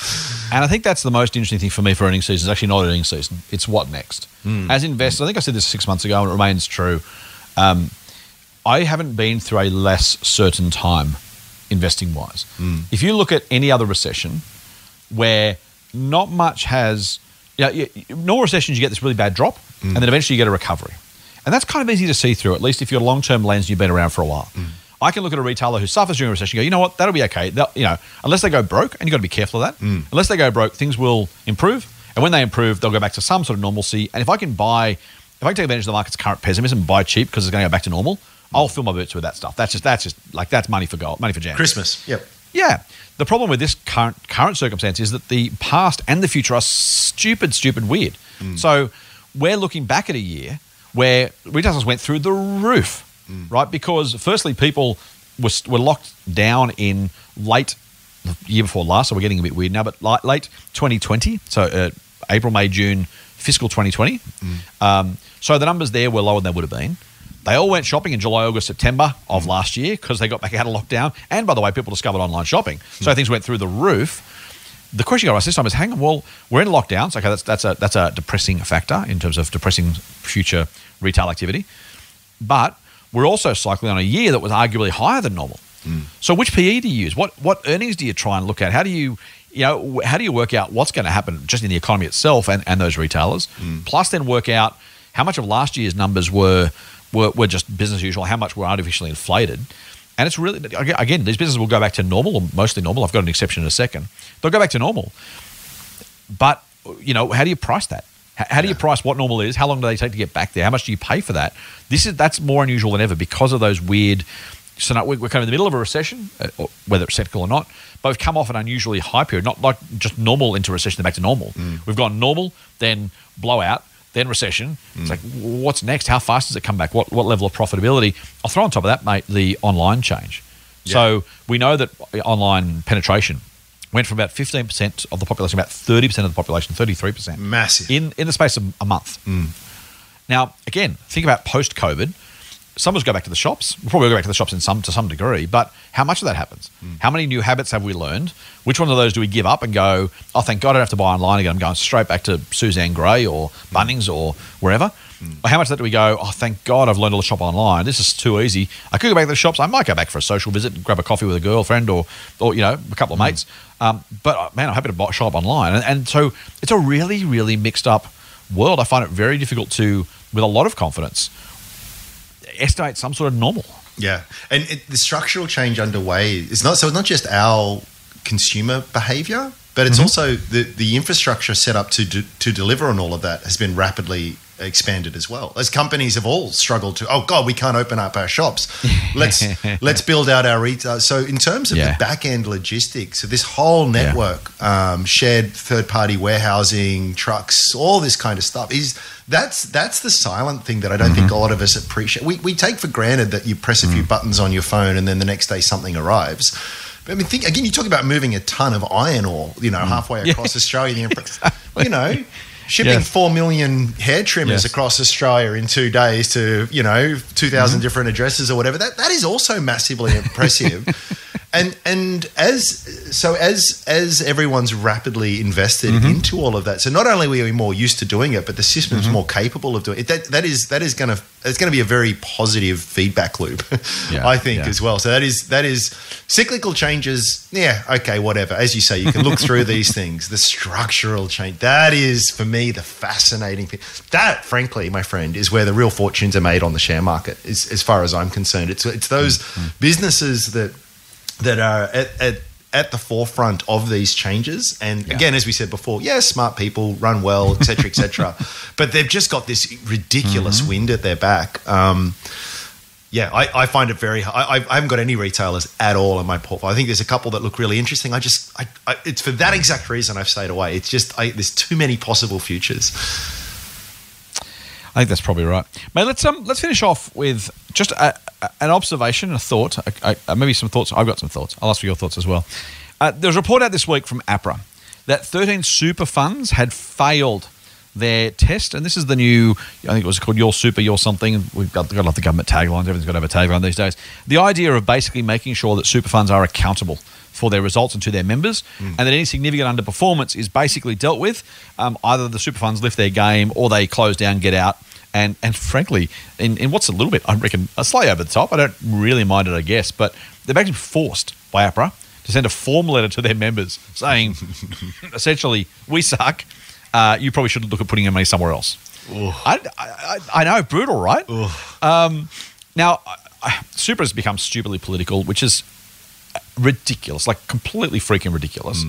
And I think that's the most interesting thing for me for earnings season. It's actually not earnings season. It's what next. As investors, I think I said this 6 months ago and it remains true. I haven't been through a less certain time investing-wise. Mm. If you look at any other recession where not much has... You know, in all recessions, you get this really bad drop and then eventually you get a recovery. And that's kind of easy to see through, at least if you're a long-term lens and you've been around for a while. Mm. I can look at a retailer who suffers during a recession and go, you know what, that'll be okay. They'll, you know, unless they go broke, and you've got to be careful of that, unless they go broke, things will improve. And when they improve, they'll go back to some sort of normalcy. And if I can buy... If I can take advantage of the market's current pessimism and buy cheap because it's going to go back to normal, I'll fill my boots with that stuff. That's money for gold, money for jam. Christmas. Yep. Yeah. The problem with this current circumstance is that the past and the future are stupid weird. Mm. So we're looking back at a year where retailers went through the roof, right? Because firstly, people were locked down in late the year before last, so we're getting a bit weird now, but late 2020, so April, May, June, fiscal 2020. So the numbers there were lower than they would have been. They all went shopping in July, August, September of last year because they got back out of lockdown. And by the way, people discovered online shopping. So things went through the roof. The question you got to ask this time is, hang on, well, we're in lockdown. So okay, that's a depressing factor in terms of depressing future retail activity. But we're also cycling on a year that was arguably higher than normal. So which PE do you use? What earnings do you try and look at? How do you work out what's going to happen just in the economy itself and those retailers? Plus then work out how much of last year's numbers were just business as usual, how much were artificially inflated. And it's really, again, these businesses will go back to normal, or mostly normal. I've got an exception in a second. They'll go back to normal. But, you know, how do you price that? How do you price what normal is? How long do they take to get back there? How much do you pay for that? That's more unusual than ever because of those weird... So now we're kind of in the middle of a recession, whether it's cyclical or not, but we've come off an unusually high period, not like just normal into recession, then back to normal. We've gone normal, then blowout, then recession. It's like, what's next? How fast does it come back? What level of profitability? I'll throw on top of that, mate, the online change. Yeah. So we know that online penetration went from about 15% of the population, about 30% of the population, 33%. Massive. In the space of a month. Now, again, think about post-COVID. Some of us go back to the shops. We'll probably go back to the shops to some degree, but how much of that happens? How many new habits have we learned? Which one of those do we give up and go, oh, thank God I don't have to buy online again. I'm going straight back to Suzanne Grey or Bunnings or wherever. Or how much of that do we go, oh, thank God I've learned to shop online. This is too easy. I could go back to the shops. I might go back for a social visit and grab a coffee with a girlfriend or you know, a couple of mates. But, man, I'm happy to shop online. And so it's a really, really mixed up world. I find it very difficult to, with a lot of confidence, estimate some sort of normal. Yeah. And the structural change underway is not, so it's not just our consumer behavior, but it's also the infrastructure set up to deliver on all of that has been rapidly expanded as well. As companies have all struggled to, oh God, we can't open up our shops. Let's build out our retail. So in terms of the back end logistics of this whole network, shared third party warehousing, trucks, all this kind of stuff that's the silent thing that I don't think a lot of us appreciate. We take for granted that you press a few buttons on your phone and then the next day something arrives. I mean, think again. You talk about moving a ton of iron ore, you know, halfway across Australia. Exactly. You know, shipping 4 million hair trimmers across Australia in 2 days to, you know, 2,000 different addresses or whatever. That is also massively impressive. And as everyone's rapidly invested into all of that, so not only are we more used to doing it, but the system's more capable of doing it. It's going to be a very positive feedback loop, I think, as well. So that is cyclical changes. Yeah, okay, whatever. As you say, you can look through these things. The structural change, that is for me the fascinating thing. That, frankly, my friend, is where the real fortunes are made on the share market. As far as I'm concerned, it's those businesses that are at the forefront of these changes. And again, as we said before, smart people run well, et cetera, et cetera. But they've just got this ridiculous wind at their back. I find it very – I haven't got any retailers at all in my portfolio. I think there's a couple that look really interesting. It's for that exact reason I've stayed away. It's just there's too many possible futures. I think that's probably right. Mate, let's finish off with just an observation, a thought, maybe some thoughts. I've got some thoughts. I'll ask for your thoughts as well. There's a report out this week from APRA that 13 super funds had failed their test, and this is the new, I think it was called Your Super, Your Something. We've got a lot of the government taglines. Everything's got to have a tagline these days. The idea of basically making sure that super funds are accountable for their results and to their members, and that any significant underperformance is basically dealt with. Either the super funds lift their game or they close down, get out, And frankly, in what's a little bit, I reckon, slightly over the top, I don't really mind it, I guess, but they've actually been forced by APRA to send a formal letter to their members saying, essentially, we suck. You probably should look at putting your money somewhere else. I know, brutal, right? Now, super has become stupidly political, which is ridiculous, like completely freaking ridiculous.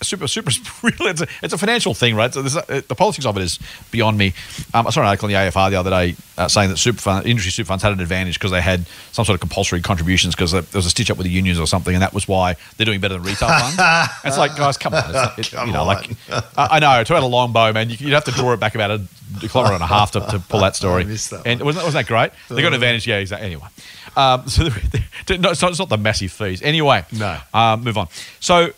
Super is really, it's a financial thing, right? So the politics of it is beyond me. I saw an article in the AFR the other day saying that industry super funds had an advantage because they had some sort of compulsory contributions because there was a stitch up with the unions or something, and that was why they're doing better than retail funds. It's like, guys, come on. I know, it's about a long bow, man. You'd have to draw it back about a kilometre and a half to pull that story. Wasn't that great? They got an advantage, yeah, exactly. Anyway. It's not the massive fees. Anyway, no. Move on. So,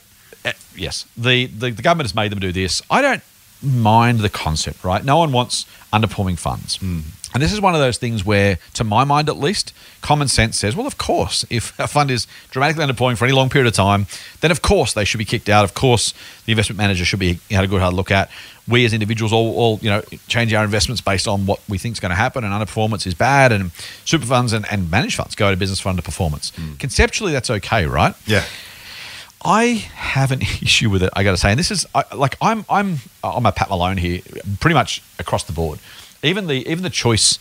yes, the government has made them do this. I don't mind the concept, right? No one wants underperforming funds. And this is one of those things where, to my mind at least, common sense says, well, of course, if a fund is dramatically underperforming for any long period of time, then of course they should be kicked out. Of course, the investment manager should be had a good hard look at. We as individuals all change our investments based on what we think is going to happen, and underperformance is bad, and super funds and managed funds go to business for underperformance. Conceptually, that's okay, right? Yeah. I have an issue with it, I got to say, and this is I'm a Pat Malone here, pretty much across the board. Even the Choice,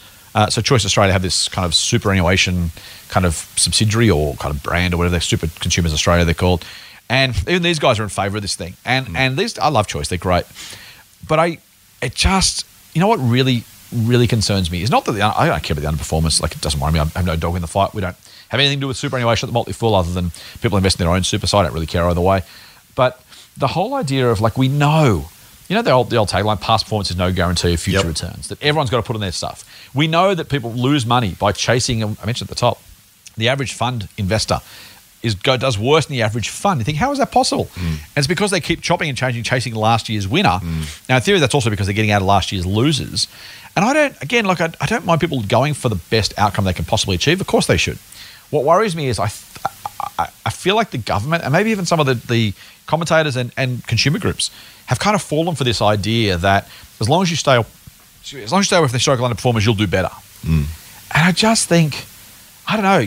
so Choice Australia have this kind of superannuation kind of subsidiary or kind of brand or whatever, Super Consumers Australia they're called, and even these guys are in favour of this thing. And these, I love Choice, they're great, but what really concerns me is not that I don't care about the underperformance, like it doesn't worry me. I have no dog in the fight. We don't have anything to do with superannuation at the Motley Fool other than people invest in their own super, so I don't really care either way. But the whole idea of like, we know, the old tagline, past performance is no guarantee of future returns, that everyone's got to put in their stuff. We know that people lose money by chasing, I mentioned at the top, the average fund investor does worse than the average fund. You think, how is that possible? And it's because they keep chopping and changing, chasing last year's winner. Now, in theory, that's also because they're getting out of last year's losers. And I don't mind people going for the best outcome they can possibly achieve. Of course they should. What worries me is I feel like the government and maybe even some of the commentators and consumer groups have kind of fallen for this idea that as long as you stay away from the historical underperformers, you'll do better. And I just think, I don't know.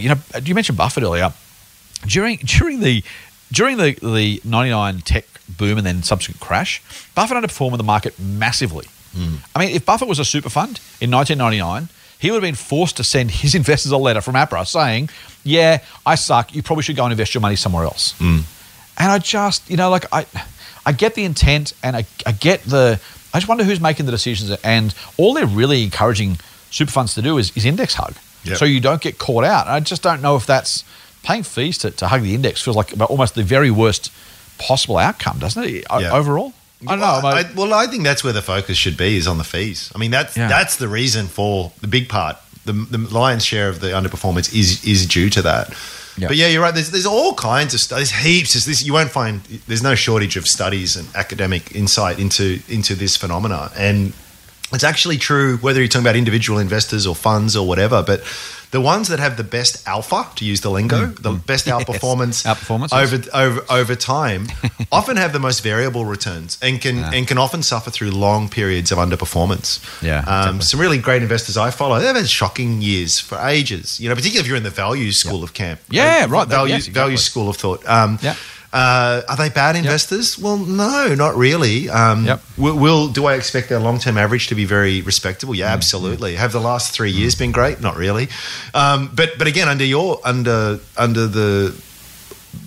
You mentioned Buffett earlier. During the 99 tech boom and then subsequent crash, Buffett underperformed the market massively. I mean, if Buffett was a super fund in 1999, he would have been forced to send his investors a letter from APRA saying, yeah, I suck, you probably should go and invest your money somewhere else. And I just, I get the intent and I get the, I just wonder who's making the decisions, and all they're really encouraging super funds to do is index hug. So you don't get caught out. And I just don't know if that's, paying fees to hug the index feels like almost the very worst possible outcome, doesn't it, overall? I don't know. I think that's where the focus should be, is on the fees. I mean, that's the reason for the big part. The lion's share of the underperformance is due to that. Yep. But yeah, you're right. There's all kinds of studies, heaps. You won't find. There's no shortage of studies and academic insight into this phenomena, and it's actually true whether you're talking about individual investors or funds or whatever. But the ones that have the best alpha, to use the lingo, the best outperformance over time, often have the most variable returns and can often suffer through long periods of underperformance. Yeah, exactly. Some really great investors I follow, they've had shocking years for ages. Particularly if you're in the value school of camp. Yeah, right. Value school of thought. Are they bad investors? Well, no, not really. Do I expect their long-term average to be very respectable? Yeah, absolutely. Have the last 3 years been great? Not really. But again, under the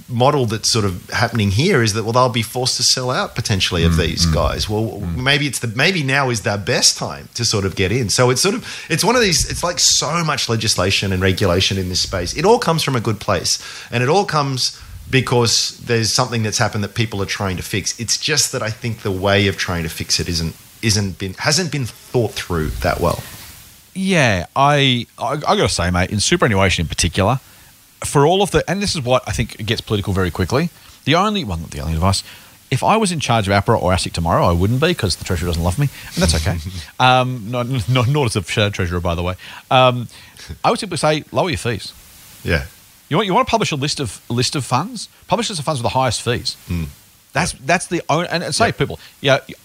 model that's sort of happening here is that, well, they'll be forced to sell out potentially of these guys. Well, maybe now is their best time to sort of get in. So it's one of these, it's like so much legislation and regulation in this space. It all comes from a good place, and it all comes because there's something that's happened that people are trying to fix. It's just that I think the way of trying to fix it hasn't been thought through that well. Yeah, I got to say, mate, in superannuation in particular, for all of the, and this is what I think gets political very quickly, not the only advice, if I was in charge of APRA or ASIC tomorrow, I wouldn't be, because the Treasurer doesn't love me, and that's okay. Nor does the Shadow Treasurer, by the way. I would simply say, lower your fees. Yeah. You want to publish a list of funds? Publish the funds with the highest fees. That's the only, and say people,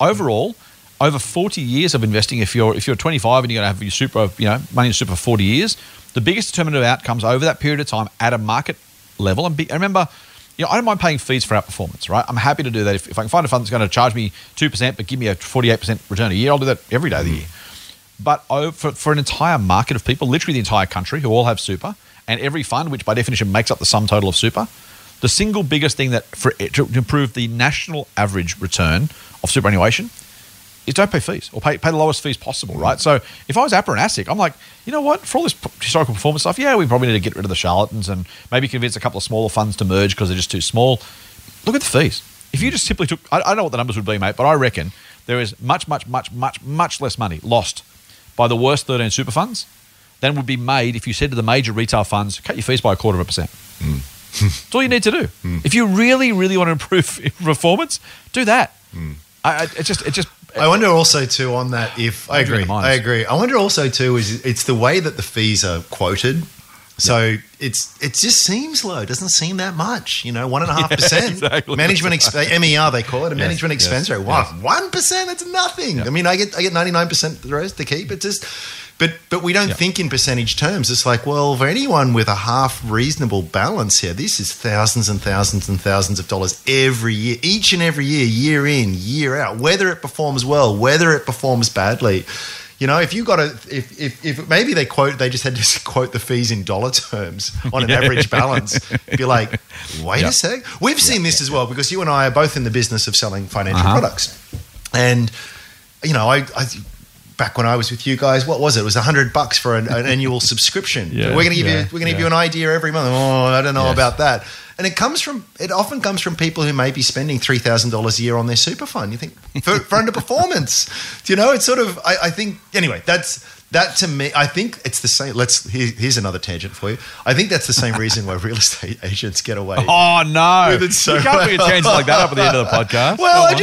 overall, over 40 years of investing, if you're 25 and you're going to have your super, money in super for 40 years, the biggest determinant of outcomes over that period of time at a market level. And remember, I don't mind paying fees for outperformance, right? I'm happy to do that. If I can find a fund that's going to charge me 2% but give me a 48% return a year, I'll do that every day of the year. But for an entire market of people, literally the entire country, who all have super, and every fund, which by definition makes up the sum total of super, the single biggest thing to improve the national average return of superannuation is don't pay fees, or pay the lowest fees possible, right? So if I was APRA and ASIC, I'm like, you know what, for all this historical performance stuff, yeah, we probably need to get rid of the charlatans and maybe convince a couple of smaller funds to merge because they're just too small. Look at the fees. If you just simply took, I don't know what the numbers would be, mate, but I reckon there is much less money lost by the worst 13 super funds than would be made if you said to the major retail funds, cut your fees by 0.25%. That's all you need to do. If you really, really want to improve performance, do that. I wonder also too on that if – I agree. I wonder also too is it's the way that the fees are quoted. So it just seems low. It doesn't seem that much. 1.5%. Exactly. Management MER they call it, a management expense rate. Wow, 1%, that's nothing. Yep. I mean, I get 99% the rest to keep. It just but we don't think in percentage terms. It's like, well, for anyone with a half reasonable balance here, this is thousands and thousands and thousands of dollars every year, each and every year, year in, year out, whether it performs well, whether it performs badly. If you got a, if maybe they just had to quote the fees in dollar terms on an average balance, be like, wait a sec. We've seen this as well because you and I are both in the business of selling financial products. And, I back when I was with you guys, what was it? It was $100 for an annual subscription. We're going to give you an idea every month. Oh, I don't know about that. And it often comes from people who may be spending $3,000 a year on their super fund. You think for underperformance, it's sort of, I think, anyway, that to me, I think it's the same. Here's another tangent for you. I think that's the same reason why real estate agents get away. Oh no. With it so you can't bring a tangent like that up at the end of the podcast. Well, it's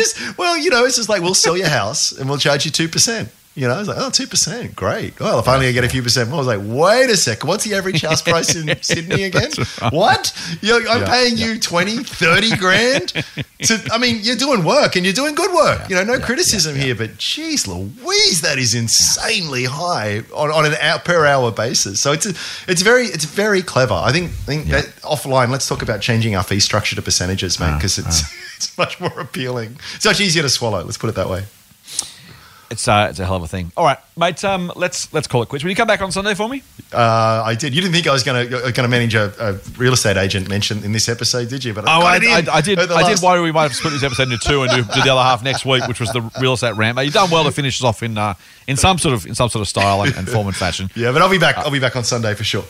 just like, we'll sell your house and we'll charge you 2%. I was like, oh, 2%, great. Well, if only I get a few percent more. I was like, wait a second, what's the average house price in Sydney again? Right. What? I'm paying you 20, 30 grand? You're doing work and you're doing good work. No criticism here, but geez Louise, that is insanely high on an hour, per hour basis. So it's very clever. I think that offline, let's talk about changing our fee structure to percentages, mate, because it's much more appealing. It's much easier to swallow, let's put it that way. It's a hell of a thing. All right, mate. Let's call it quits. Will you come back on Sunday for me? I did. You didn't think I was going to manage a real estate agent mentioned in this episode, did you? But I did. I did. Why we might have split this episode into two and do the other half next week, which was the real estate rant. You've done well to finish us off in some sort of style and form and fashion. Yeah, but I'll be back. I'll be back on Sunday for sure.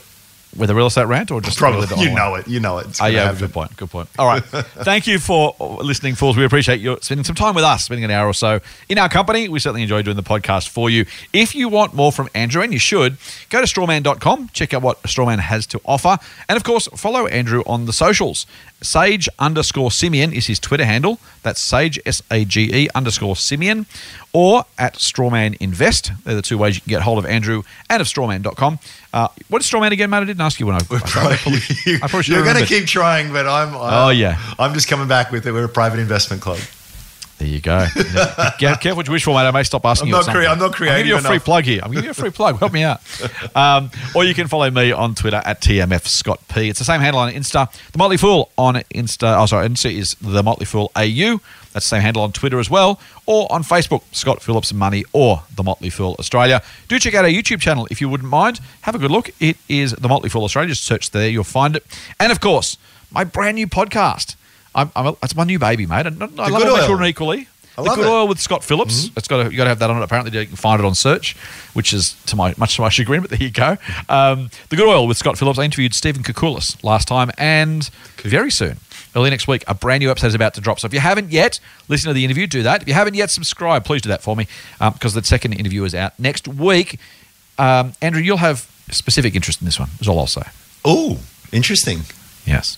With a real estate rant or just probably the you know it. Oh yeah, good point. All right, thank you for listening, fools. We appreciate you spending some time with us, spending an hour or so in our company. We certainly enjoy doing the podcast for you. If you want more from Andrew, and you should, go to strawman.com, check out what Strawman has to offer, and of course follow Andrew on the socials. Sage_Simeon is his Twitter handle. That's Sage SAGE_Simeon, or at Strawman Invest. They're the two ways you can get hold of Andrew and of Strawman.com. What is Strawman again, mate? I didn't ask you when I probably should. You're going to keep trying, but I'm just coming back with it. We're a private investment club. There you go. Careful what you wish for, mate. I may stop asking you something. I'm not creative. I'll give you a free plug here. Help me out. Or you can follow me on Twitter at TMFScottP. It's the same handle on Insta. The Motley Fool on Insta. Oh, sorry. Insta is The Motley Fool AU. That's the same handle on Twitter as well. Or on Facebook, Scott Phillips Money or The Motley Fool Australia. Do check out our YouTube channel if you wouldn't mind. Have a good look. It is The Motley Fool Australia. Just search there. You'll find it. And, of course, my brand new podcast. It's my new baby, mate. I love all my children equally. The Good Oil with Scott Phillips. Mm-hmm. You got to have that on it. Apparently, you can find it on search, which is much to my chagrin. But there you go. The Good Oil with Scott Phillips. I interviewed Stephen Kakoulis last time, and very soon, early next week, a brand new episode is about to drop. So if you haven't yet listened to the interview, do that. If you haven't yet subscribed, please do that for me, because the second interview is out next week. Andrew, you'll have specific interest in this one. Is all I'll say. Oh, interesting. Yes.